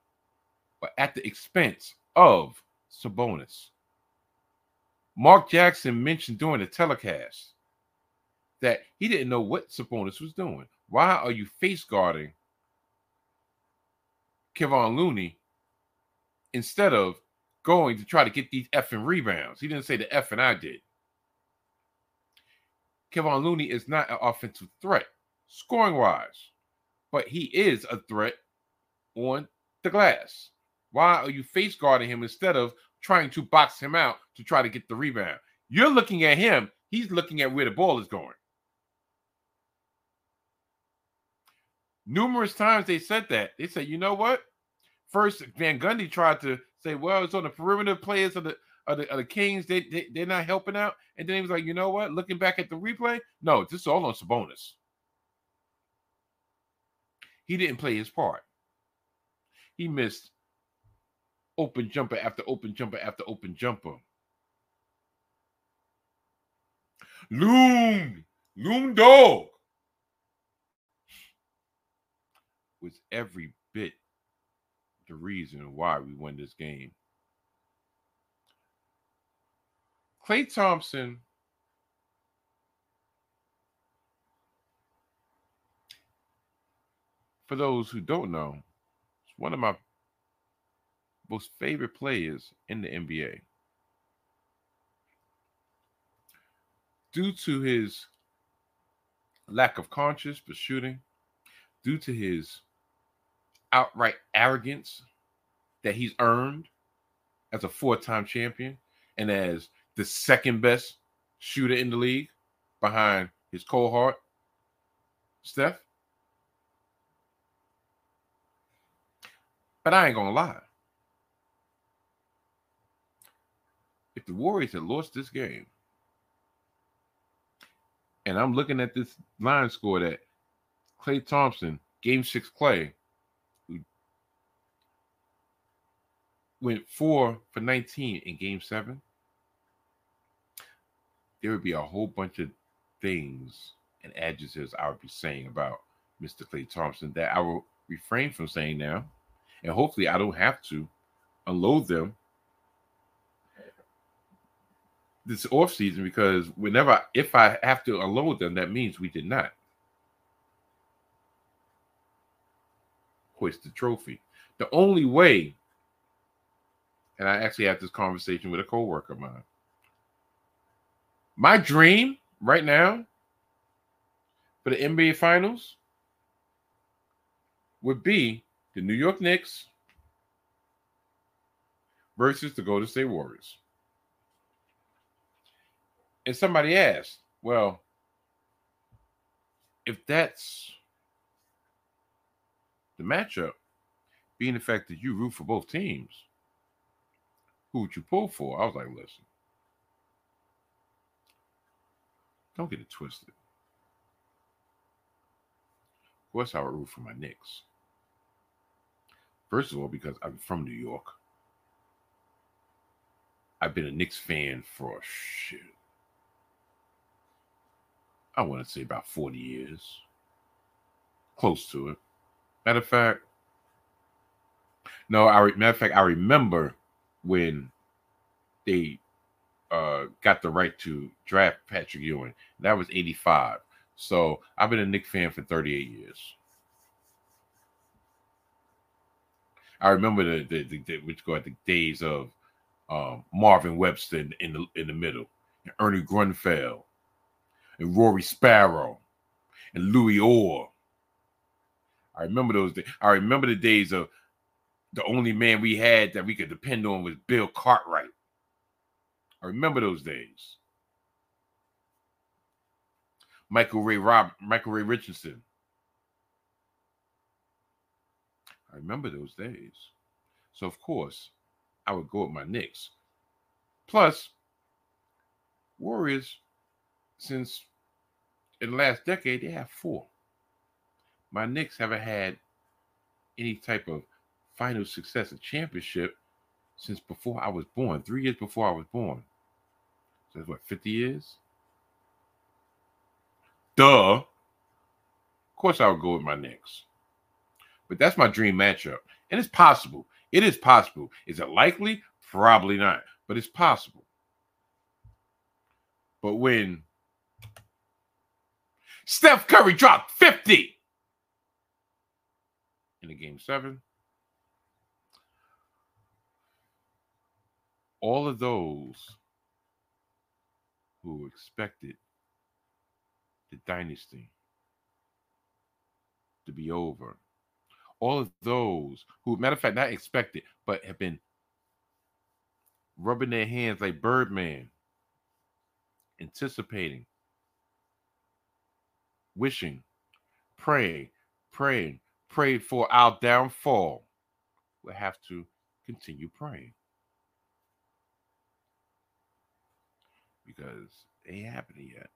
or at the expense of Sabonis. Mark Jackson mentioned during the telecast that he didn't know what Sabonis was doing. Why are you face guarding Kevon Looney instead of going to try to get these effing rebounds? He didn't say the effing I did. Kevon Looney is not an offensive threat scoring-wise, but he is a threat on the glass. Why are you face guarding him instead of trying to box him out to try to get the rebound? You're looking at him. He's looking at where the ball is going. Numerous times they said that. They said, you know what? First, Van Gundy tried to say, well, it's on the perimeter players are the Kings, they're not helping out. And then he was like, you know what? Looking back at the replay, no, this is all on Sabonis. He didn't play his part. He missed open jumper after open jumper after open jumper. Loon dog was every bit the reason why we won this game. Klay Thompson for those who don't know, is one of my most favorite players in the NBA. Due to his lack of conscience for shooting, due to his outright arrogance that he's earned as a four-time champion and as the second best shooter in the league behind his cohort, Steph. But I ain't gonna lie. If the Warriors had lost this game, and I'm looking at this line score that Klay Thompson, Game 6 Klay, who went 4 for 19 in Game 7, there would be a whole bunch of things and adjectives I would be saying about Mr. Klay Thompson that I will refrain from saying now, and hopefully I don't have to unload them this offseason, because whenever, if I have to unload them, that means we did not hoist the trophy. The only way, and I actually had this conversation with a coworker of mine, my dream right now for the NBA Finals would be the New York Knicks versus the Golden State Warriors. And somebody asked, well, if that's the matchup, being the fact that you root for both teams, who would you pull for? I was like, listen, don't get it twisted. Of course, I would root for my Knicks. First of all, because I'm from New York. I've been a Knicks fan for shit, I want to say about 40 years. Close to it. Matter of fact, I remember when they got the right to draft Patrick Ewing. That was 85. So I've been a Knicks fan for 38 years. I remember the days of Marvin Webster in the middle, and Ernie Grunfeld, and Rory Sparrow, and Louis Orr. I remember those days. I remember the days of the only man we had that we could depend on was Bill Cartwright. I remember those days. Michael Ray Richardson. I remember those days. So, of course, I would go with my Knicks. Plus, Warriors, since in the last decade, they have 4. My Knicks haven't had any type of final success or championship since before I was born, 3 years before I was born. So that's what, 50 years? Duh. Of course I would go with my Knicks. But that's my dream matchup. And it's possible. It is possible. Is it likely? Probably not. But it's possible. But when Steph Curry dropped 50 in the Game 7. All of those who expected the dynasty to be over, all of those who, matter of fact, not expected, but have been rubbing their hands like Birdman, anticipating, wishing, praying for our downfall, will have to continue praying. because it ain't happening yet.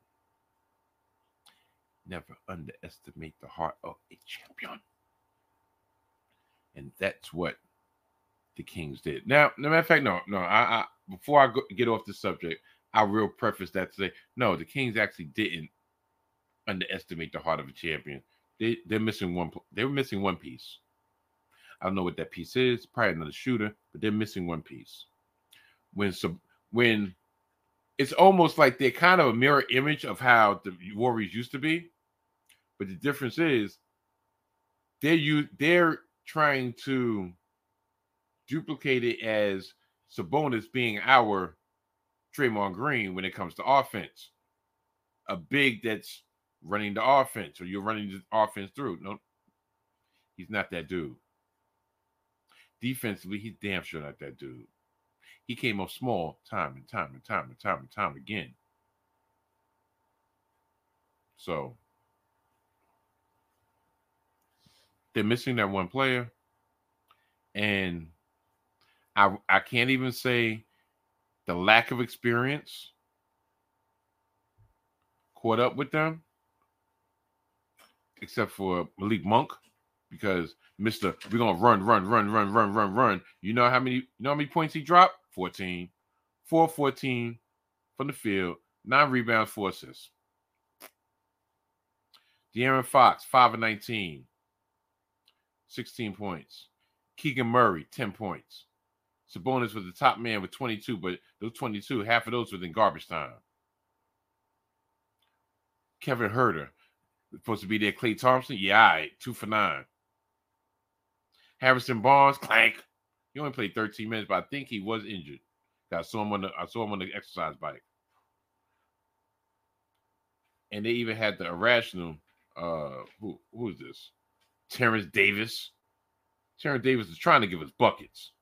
Never underestimate the heart of a champion. And that's what the Kings did. Now, no matter of fact, I before I get off the subject, I will preface that to say, no, the Kings actually didn't underestimate the heart of a champion. They were missing one piece. I don't know what that piece is. Probably another shooter, but they're missing one piece. When it's almost like they're kind of a mirror image of how the Warriors used to be, but the difference is they're trying to duplicate it as Sabonis being our Draymond Green when it comes to offense, a big that's running the offense, or you're running the offense through. No, he's not that dude. Defensively, he's damn sure not that dude. He came up small time and time again. So they're missing that one player. And I can't even say the lack of experience caught up with them, except for Malik Monk, because Mr. We're gonna run. You know how many points he dropped? 14. 4-14 from the field, 9 rebounds, 4 assists. De'Aaron Fox, 5 of 19, 16 points. Keegan Murray, 10 points. Sabonis was the top man with 22, but those 22, half of those was in garbage time. Kevin Huerter, supposed to be there. Klay Thompson, yeah, all right, 2 for 9. Harrison Barnes, clank. He only played 13 minutes, but I think he was injured. I saw him on the exercise bike. And they even had the irrational, who is this? Terrence Davis. Terrence Davis is trying to give us buckets.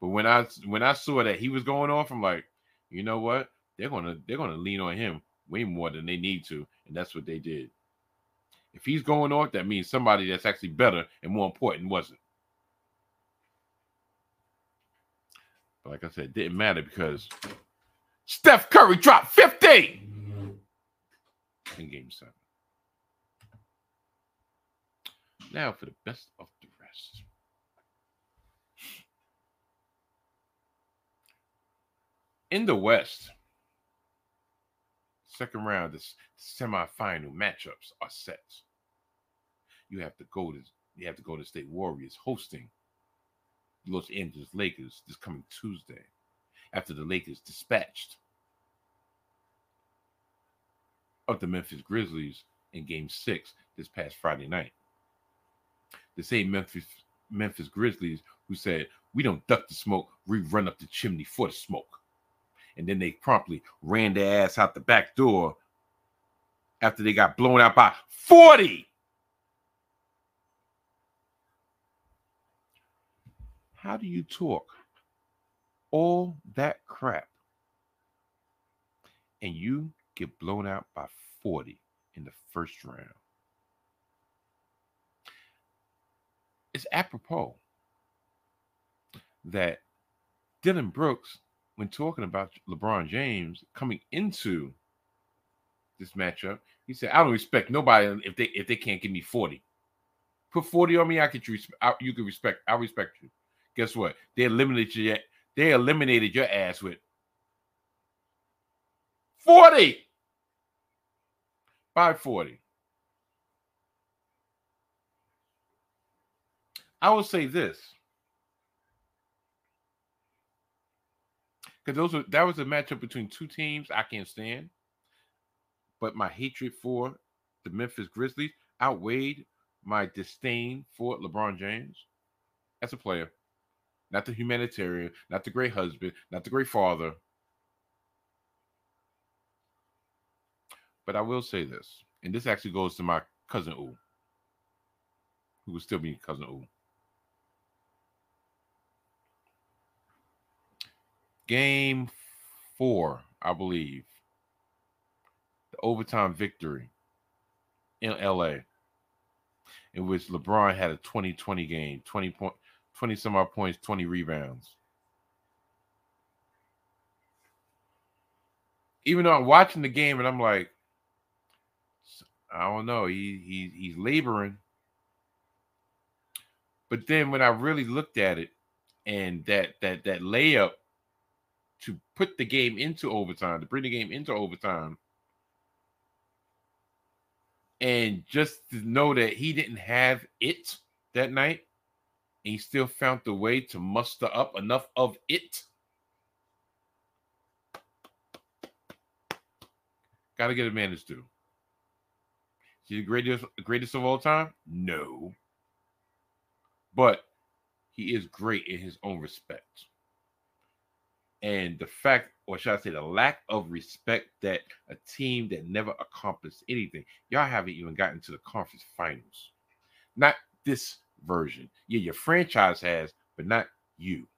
But when I saw that he was going off, I'm like, you know what? They're gonna lean on him way more than they need to, and that's what they did. If he's going off, that means somebody that's actually better and more important wasn't. But like I said, it didn't matter because Steph Curry dropped 50 in Game 7. Now for the best of the rest. In the West, second round, the semifinal matchups are set. You have the Golden State Warriors hosting the Los Angeles Lakers this coming Tuesday, after the Lakers dispatched of the Memphis Grizzlies in Game 6 this past Friday night. The same Memphis Grizzlies who said, "We don't duck the smoke, we run up the chimney for the smoke." And then they promptly ran their ass out the back door after they got blown out by 40. How do you talk all that crap and you get blown out by 40 in the first round? It's apropos that Dylan Brooks, when talking about LeBron James coming into this matchup, he said, "I don't respect nobody if they can't give me 40. Put 40 on me, I'll respect you." Guess what? They eliminated your ass with 40 by 40. I will say this. That was a matchup between two teams I can't stand, but my hatred for the Memphis Grizzlies outweighed my disdain for LeBron James as a player. Not the humanitarian, not the great husband, not the great father. But I will say this, and this actually goes to my cousin Ooh, who will still be cousin Ooh. Game 4, I believe, the overtime victory in L.A., in which LeBron had a 20-20 game, 20 some odd points, 20 rebounds. even though I'm watching the game and I'm like, I don't know, he's laboring. But then when I really looked at it, and that layup to put the game into overtime, to bring the game into overtime, and just to know that he didn't have it that night, and he still found the way to muster up enough of it. Got to get a man his due. Is he the greatest of all time? No. But he is great in his own respect. And the fact, or should I say the lack of respect, that a team that never accomplished anything. Y'all haven't even gotten to the conference finals. Not this version. Yeah, your franchise has, but not you.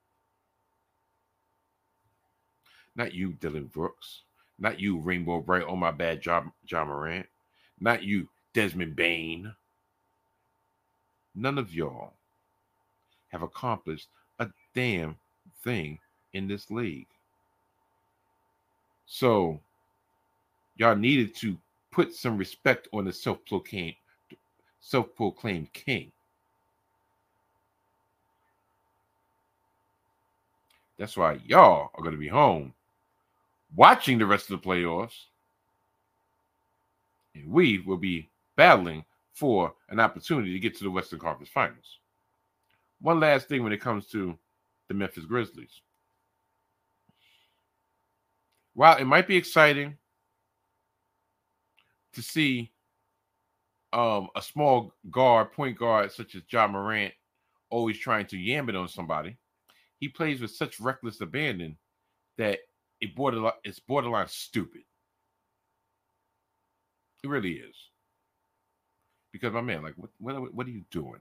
Not you, Dylan Brooks. Not you, Rainbow Bright. Oh, my bad, John Morant. Not you, Desmond Bain. None of y'all have accomplished a damn thing in this league. So y'all needed to put some respect on the self-proclaimed king. That's why y'all are going to be home watching the rest of the playoffs, and we will be battling for an opportunity to get to the Western Conference Finals. One last thing when it comes to the Memphis Grizzlies. While it might be exciting to see a small point guard such as Ja Morant always trying to yam it on somebody, he plays with such reckless abandon that it's borderline stupid. It really is. Because, my man, like, what are you doing?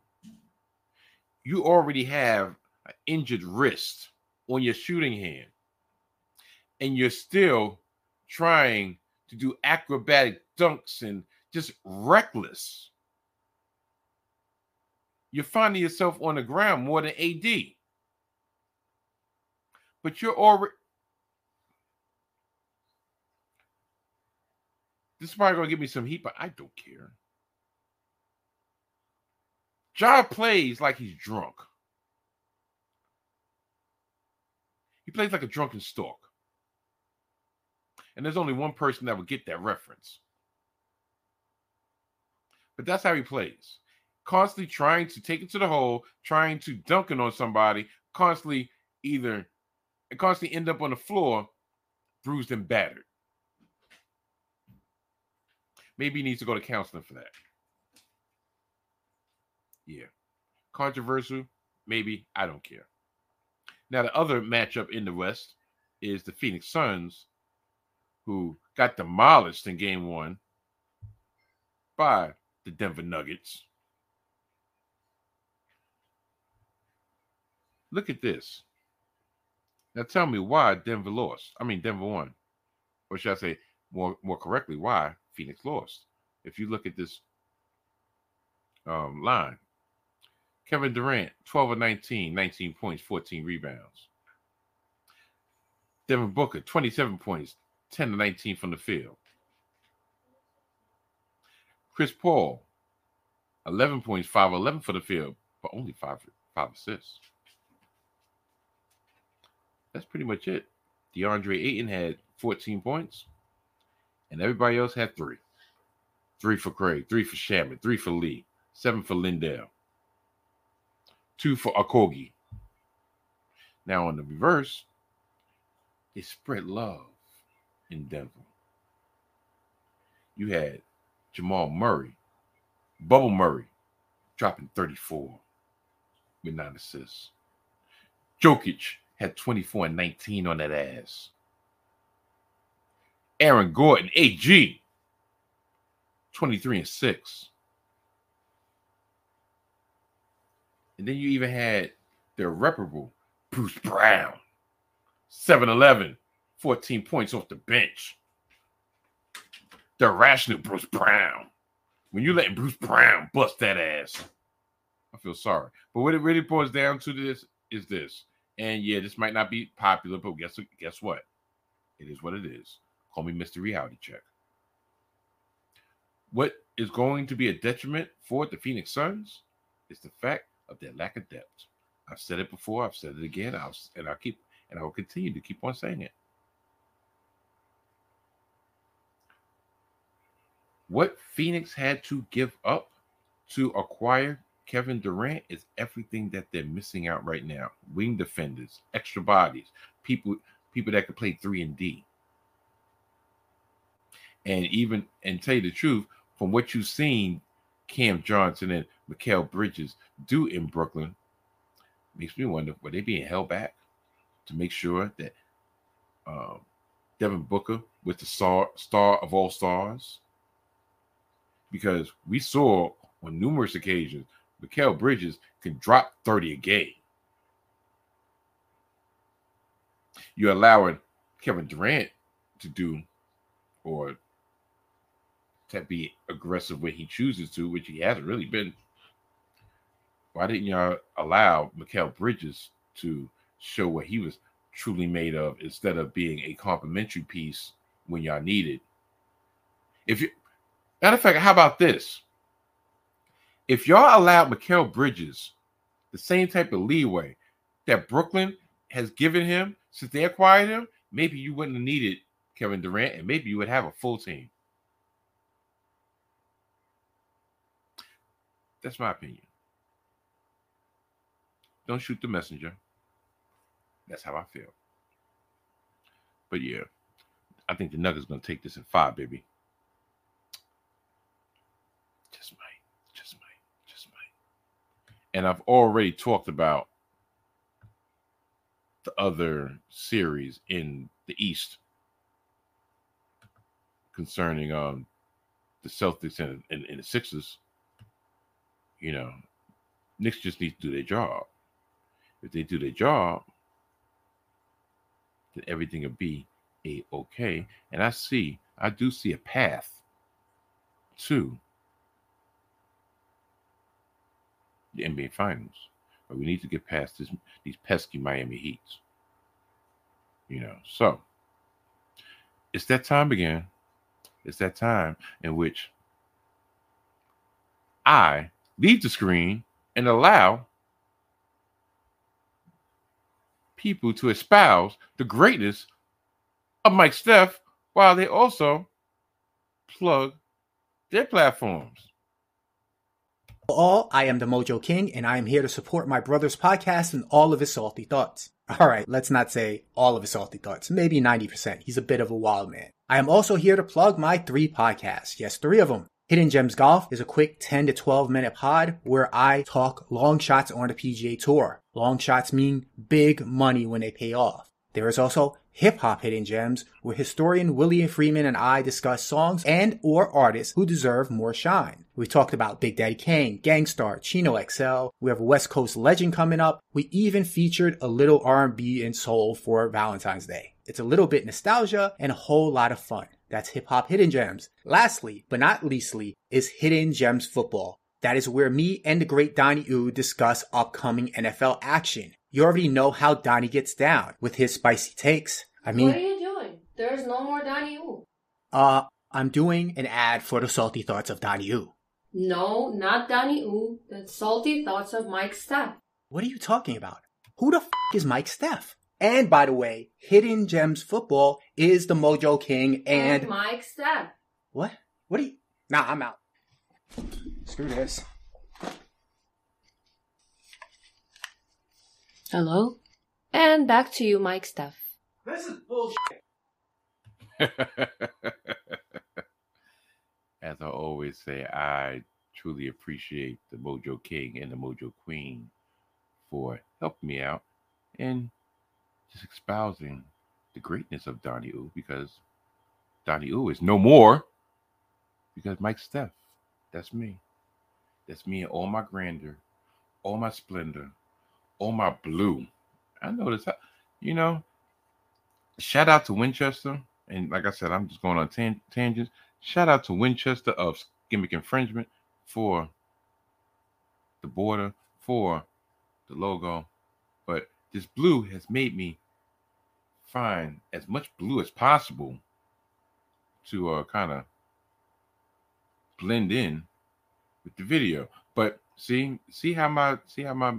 You already have an injured wrist on your shooting hand, and you're still trying to do acrobatic dunks and just reckless. You're finding yourself on the ground more than AD. But you're already... This is probably going to give me some heat, but I don't care. Ja plays like he's drunk. He plays like a drunken stork. And there's only one person that would get that reference. But that's how he plays. Constantly trying to take it to the hole, trying to dunk it on somebody, constantly end up on the floor, bruised and battered. Maybe he needs to go to counseling for that. Yeah. Controversial? Maybe. I don't care. Now, the other matchup in the West is the Phoenix Suns, who got demolished in game one by the Denver Nuggets. Look at this. Now, tell me why Denver lost. I mean, Denver won. Or should I say, more correctly, why Phoenix lost. If you look at this line, Kevin Durant, 12 of 19, 19 points, 14 rebounds. Devin Booker, 27 points, 10 of 19 from the field. Chris Paul, 11 points, 5 of 11 for the field, but only five assists. That's pretty much it. DeAndre Ayton had 14 points. And everybody else had 3. 3 for Craig, 3 for Shaman, 3 for Lee, 7 for Lindell, 2 for Okogie. Now on the reverse, they spread love in Denver. You had Jamal Murray, Bubble Murray, dropping 34 with 9 assists. Jokic had 24 and 19 on that ass. Aaron Gordon, AG, 23 and 6. And then you even had the irreparable Bruce Brown, 7-11, 14 points off the bench. The irrational Bruce Brown. When you letting Bruce Brown bust that ass, I feel sorry. But what it really boils down to this is this. And yeah, this might not be popular, but guess what? It is what it is. Call me Mr. Reality Check. What is going to be a detriment for the Phoenix Suns is the fact of their lack of depth. I've said it before. I've said it again. I will continue to keep on saying it. What Phoenix had to give up to acquire Kevin Durant is everything that they're missing out right now. Wing defenders, extra bodies, people that could play 3 and D. And tell you the truth, from what you've seen Cam Johnson and Mikal Bridges do in Brooklyn, makes me wonder, were they being held back to make sure that Devin Booker was the star of all stars? Because we saw on numerous occasions Mikal Bridges can drop 30 a game. You're allowing Kevin Durant to do or to be aggressive when he chooses to, which he hasn't really been. Why didn't y'all allow Mikal Bridges to show what he was truly made of instead of being a complimentary piece when y'all needed? Matter of fact, how about this? If y'all allowed Mikal Bridges the same type of leeway that Brooklyn has given him since they acquired him, maybe you wouldn't have needed Kevin Durant, and maybe you would have a full team. That's my opinion. Don't shoot the messenger. That's how I feel. But yeah, I think the Nuggets going to take this in 5, baby. Just might. And I've already talked about the other series in the East concerning the Celtics and the Sixers. You know, Knicks just need to do their job. If they do their job, then everything will be a-okay. And I do see a path to the NBA Finals. But we need to get past these pesky Miami Heats. You know, so it's that time again. It's that time in which I leave the screen and allow people to espouse the greatness of Mike Steph while they also plug their platforms. All, I am the Mojo King, and I am here to support my brother's podcast and all of his salty thoughts. All right, let's not say all of his salty thoughts, maybe 90%. He's a bit of a wild man. I am also here to plug my 3 podcasts. Yes, 3 of them. Hidden Gems Golf is a quick 10 to 12 minute pod where I talk long shots on the PGA Tour. Long shots mean big money when they pay off. There is also Hip Hop Hidden Gems, where historian William Freeman and I discuss songs and or artists who deserve more shine. We talked about Big Daddy Kane, Gangstar, Chino XL. We have a West Coast legend coming up. We even featured a little R&B and soul for Valentine's Day. It's a little bit nostalgia and a whole lot of fun. That's Hip Hop Hidden Gems. Lastly, but not leastly, is Hidden Gems Football. That is where me and the great Donnie Yu discuss upcoming NFL action. You already know how Donnie gets down with his spicy takes. I mean, what are you doing? There's no more Donnie Yu. I'm doing an ad for the Salty Thoughts of Donnie Yu. No, not Donnie Yu. The Salty Thoughts of Mike Steph. What are you talking about? Who the is Mike Steph? And by the way, Hidden Gems Football is the Mojo King and Mike Steph. What? What are you? Nah, I'm out. Screw this. Hello? And back to you, Mike Steph. This is bullshit. As I always say, I truly appreciate the Mojo King and the Mojo Queen for helping me out and just espousing the greatness of Donnie Yu, because Donnie Yu is no more, because Mike Steph, that's me. That's me in all my grandeur, all my splendor, all my blue. I noticed, you know, shout out to Winchester. And like I said, I'm just going on tangents. Shout out to Winchester of Gimmick Infringement for the border, for the logo. But this blue has made me find as much blue as possible to kind of blend in with the video. But see how my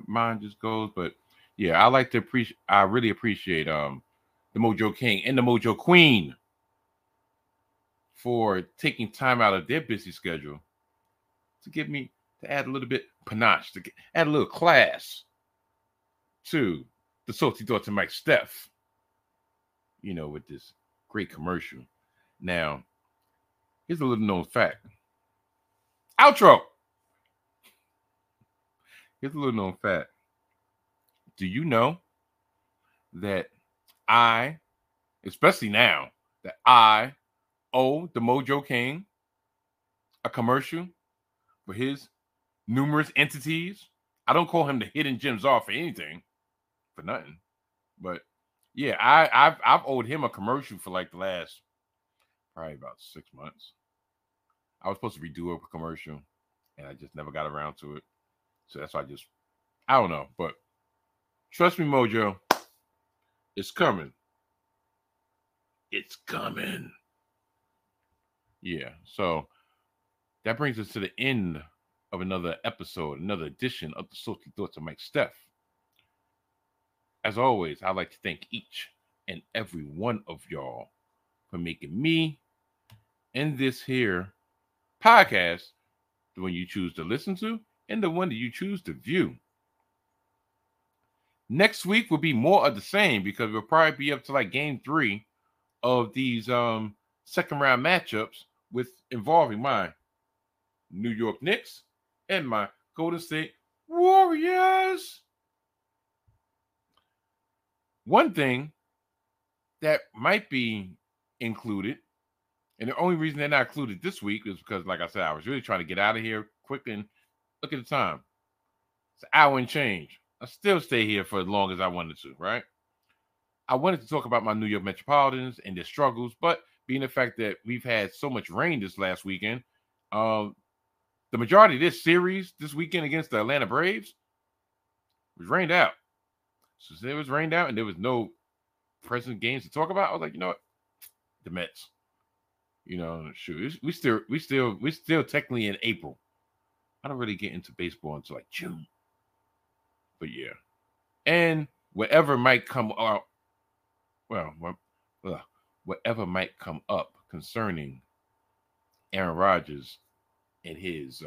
mind just goes. But yeah, I really appreciate the Mojo King and the Mojo Queen for taking time out of their busy schedule to give me, to add a little bit panache, to add a little class to the Salty Thoughts and Mike Steph, you know, with this great commercial. Now, here's a little known fact. Outro. Here's a little known fact. Do you know that I, especially now, that I owe the Mojo King a commercial for his numerous entities? I don't call him the Hidden Gem Czar for anything, for nothing. But yeah, I've owed him a commercial for like the last probably about 6 months. I was supposed to redo a commercial, and I just never got around to it. So that's why I don't know. But trust me, Mojo, it's coming. It's coming. Yeah, so that brings us to the end of another episode, another edition of the Salty Thoughts of Mike Steph. As always, I'd like to thank each and every one of y'all for making me and this here podcast, the one you choose to listen to and the one that you choose to view. Next week will be more of the same, because we'll probably be up to like game 3 of these second round matchups involving my New York Knicks and my Golden State Warriors. One thing that might be included, and the only reason they're not included this week is because, like I said, I was really trying to get out of here quick, and look at the time. It's an hour and change. I still stay here for as long as I wanted to, right? I wanted to talk about my New York Metropolitans and their struggles, but being the fact that we've had so much rain this last weekend, the majority of this series this weekend against the Atlanta Braves was rained out. So it was rained out and there was no present games to talk about. I was like, you know what? The Mets. You know, shoot, we're still technically in April. I don't really get into baseball until like June. But yeah. And whatever might come up concerning Aaron Rodgers and his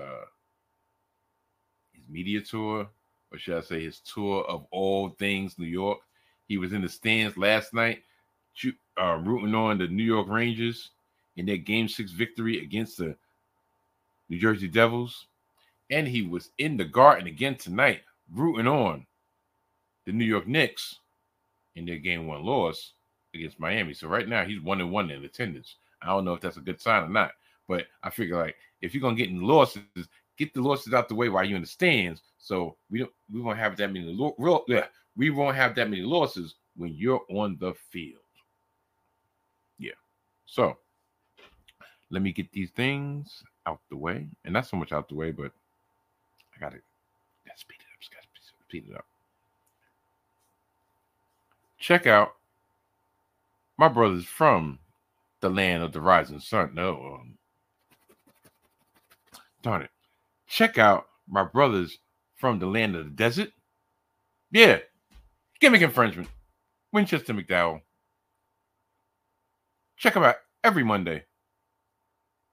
media tour, or should I say his tour of all things New York. He was in the stands last night rooting on the New York Rangers in their game 6 victory against the New Jersey Devils. And he was in the Garden again tonight rooting on the New York Knicks in their game 1 loss against Miami. So right now he's 1-1 in attendance. I don't know if that's a good sign or not. But I figure, like, if you're gonna get in losses, get the losses out the way while you're in the stands. So we won't have that many losses when you're on the field. Yeah. So let me get these things out the way, and not so much out the way, but I gotta speed it up. Just gotta speed it up. Check out my brothers from the land of the rising sun. No. Darn it. Check out my brothers from the land of the desert. Yeah. Gimmick Infringement. Winchester McDowell. Check them out every Monday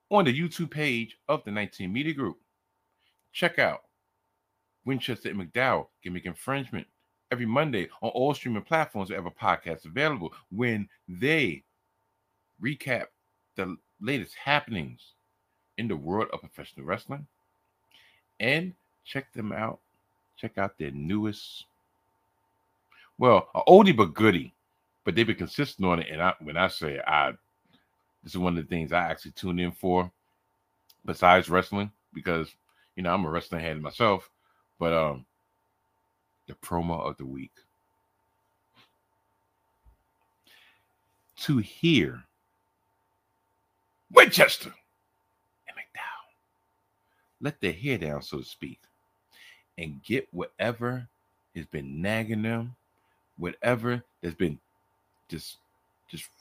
on the YouTube page of the 19 Media Group. Check out Winchester and McDowell, Gimmick Infringement, every Monday on all streaming platforms wherever podcasts available, when they recap the latest happenings in the world of professional wrestling. And check them out. Check out their newest, well, an oldie but goodie, but they've been consistent on it. And this is one of the things I actually tune in for besides wrestling, because, you know, I'm a wrestling head myself. But the promo of the week. To hear Winchester and McDowell let their hair down, so to speak, and get whatever has been nagging them, whatever has been just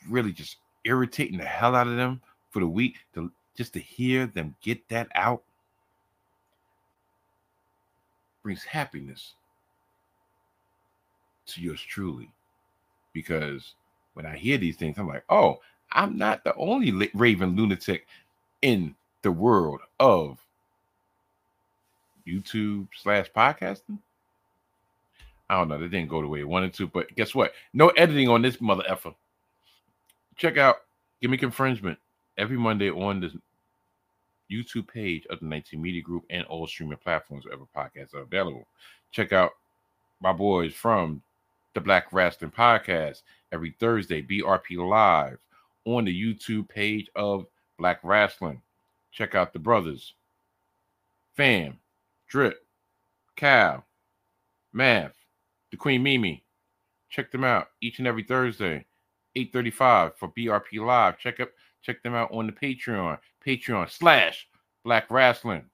really irritating the hell out of them for the week, to just to hear them get that out brings happiness to yours truly. Because when I hear these things, I'm like, oh, I'm not the only raving lunatic in the world of YouTube/podcasting. I don't know. That didn't go the way it wanted to, but guess what? No editing on this mother effer. Check out Gimmick Infringement every Monday on this YouTube page of the 19 Media Group and all streaming platforms wherever podcasts are available. Check out my boys from the Black Wrestling Podcast every Thursday, BRP Live on the YouTube page of Black Wrestling. Check out the brothers, Fam, Drip, Cal, Math, the Queen Mimi. Check them out each and every Thursday, 8:35 for BRP Live. Check them out on the Patreon, Patreon/Black Wrestling.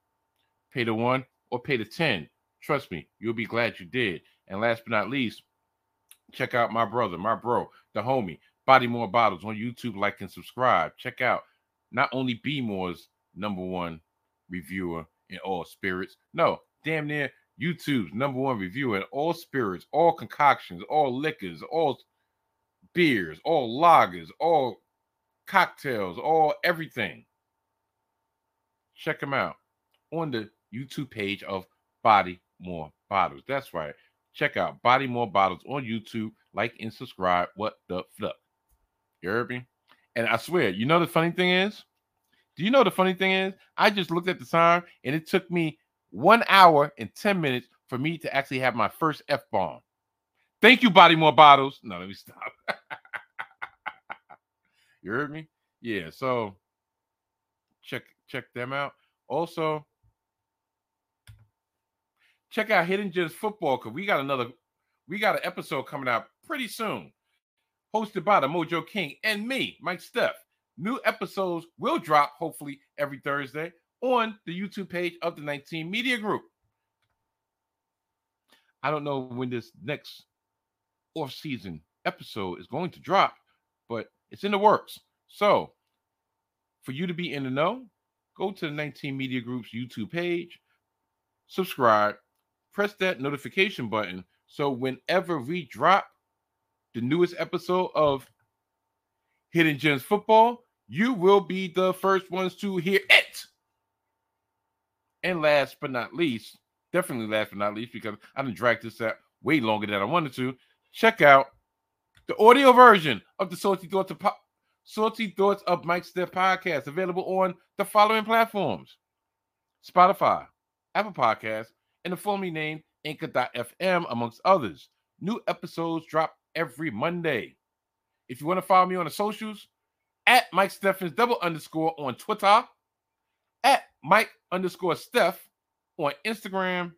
Pay the $1 or pay the $10. Trust me, you'll be glad you did. And last but not least, check out my brother, my bro, the homie, Body More Bottles on YouTube. Like and subscribe. Check out not only B Moore's #1 reviewer in all spirits, no, damn near YouTube's #1 reviewer in all spirits, all concoctions, all liquors, all beers, all lagers, all cocktails, all everything. Check them out on the YouTube page of Body More Bottles. That's right. Check out Body More Bottles on YouTube. Like and subscribe. What the fuck? You heard me? And I swear, you know the funny thing is? Do you know the funny thing is? I just looked at the time, and it took me 1 hour and 10 minutes for me to actually have my first F-bomb. Thank you, Body More Bottles. No, let me stop. You heard me? Yeah, so check them out. Also, check out Hidden Gems Football, because we got an episode coming out pretty soon, hosted by the Mojo King and me, Mike Steph. New episodes will drop, hopefully, every Thursday on the YouTube page of the 19 Media Group. I don't know when this next off-season episode is going to drop, but it's in the works. So, for you to be in the know, go to the 19 Media Group's YouTube page, subscribe, press that notification button, so whenever we drop the newest episode of Hidden Gems Football, you will be the first ones to hear it. And last but not least, definitely last but not least, because I done dragged this out way longer than I wanted to, check out the audio version of the Salty Thoughts of Mike Steph podcast, available on the following platforms: Spotify, Apple Podcasts, and the formerly named Anchor.fm, amongst others. New episodes drop every Monday. If you want to follow me on the socials, at Mike Steffens __ on Twitter, at Mike _Steph on Instagram,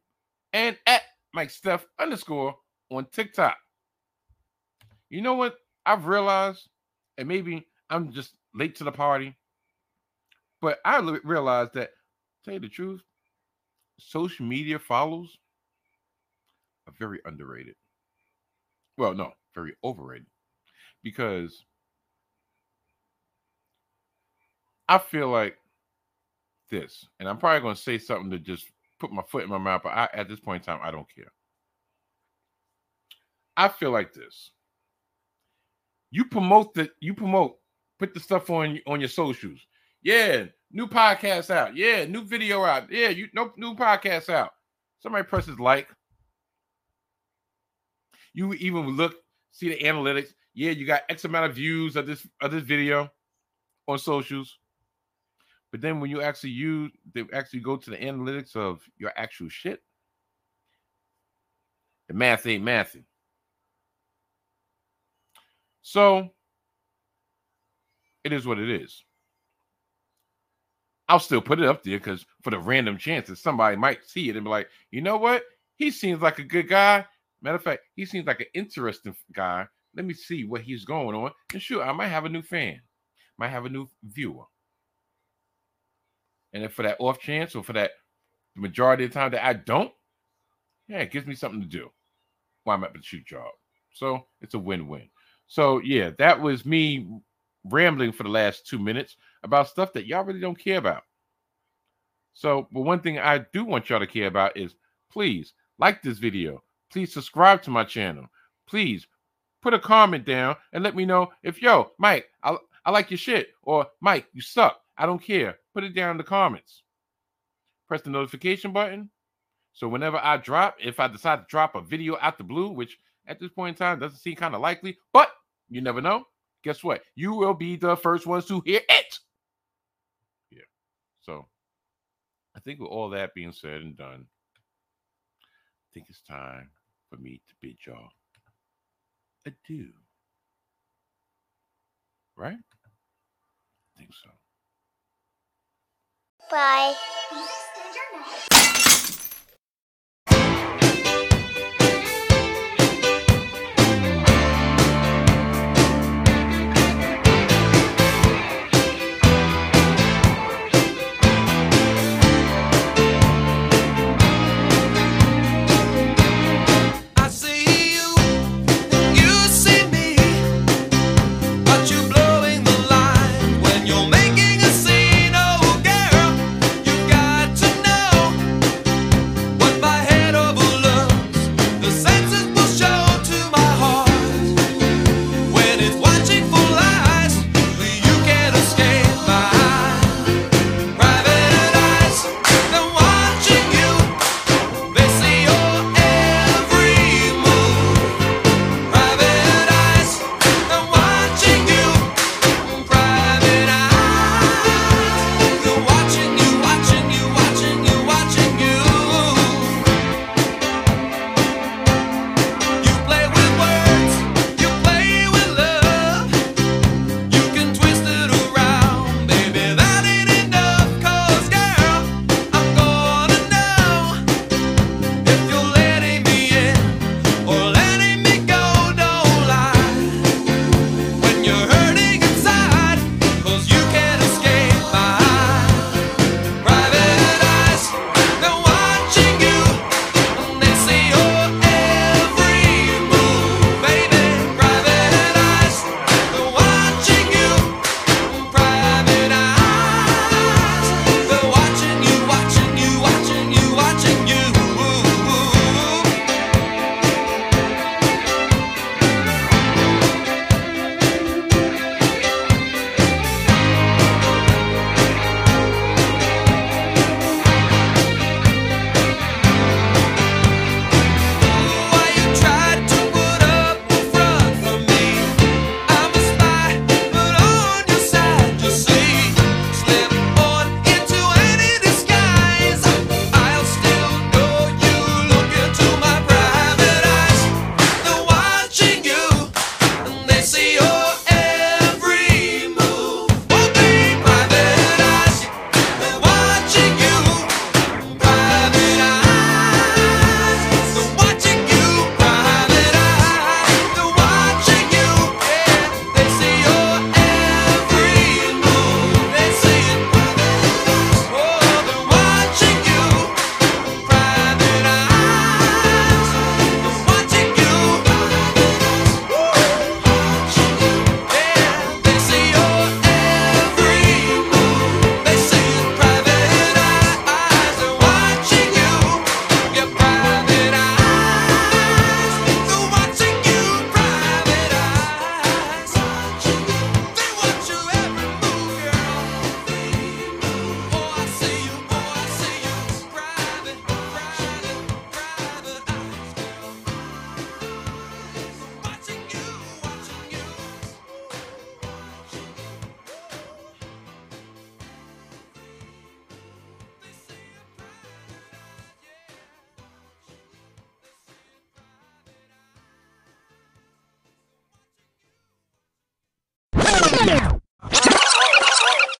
and at Mike Steph _ on TikTok. You know what I've realized, and maybe I'm just late to the party, but I realized that, to tell you the truth, social media follows are very underrated. Well, no, very overrated. Because I feel like this, and I'm probably going to say something to just put my foot in my mouth, but at this point in time, I don't care. I feel like this. Put the stuff on your socials. Yeah, new podcast out. Yeah, new video out. Yeah, new podcast out. Somebody presses like. You even look, see the analytics. Yeah, you got X amount of views of this video on socials. But then when they actually go to the analytics of your actual shit, the math ain't mathy. So it is what it is. I'll still put it up there, because for the random chances somebody might see it and be like, you know what? He seems like a good guy. Matter of fact, he seems like an interesting guy. Let me see what he's going on. And sure, I might have a new fan. Might have a new viewer. And then for that off chance, or for that majority of the time that I don't, yeah, it gives me something to do while I'm at the shoot job. So it's a win-win. So yeah, that was me rambling for the last 2 minutes about stuff that y'all really don't care about. So, but one thing I do want y'all to care about is please like this video. Please subscribe to my channel. Please put a comment down and let me know if, yo, Mike, I like your shit, or Mike, you suck. I don't care. Put it down in the comments. Press the notification button. So whenever I drop, if I decide to drop a video out the blue, which at this point in time doesn't seem kind of likely, but you never know. Guess what? You will be the first ones to hear it. Yeah. So I think with all that being said and done, I think it's time for me to bid y'all adieu. Right? I think so. Bye. The same.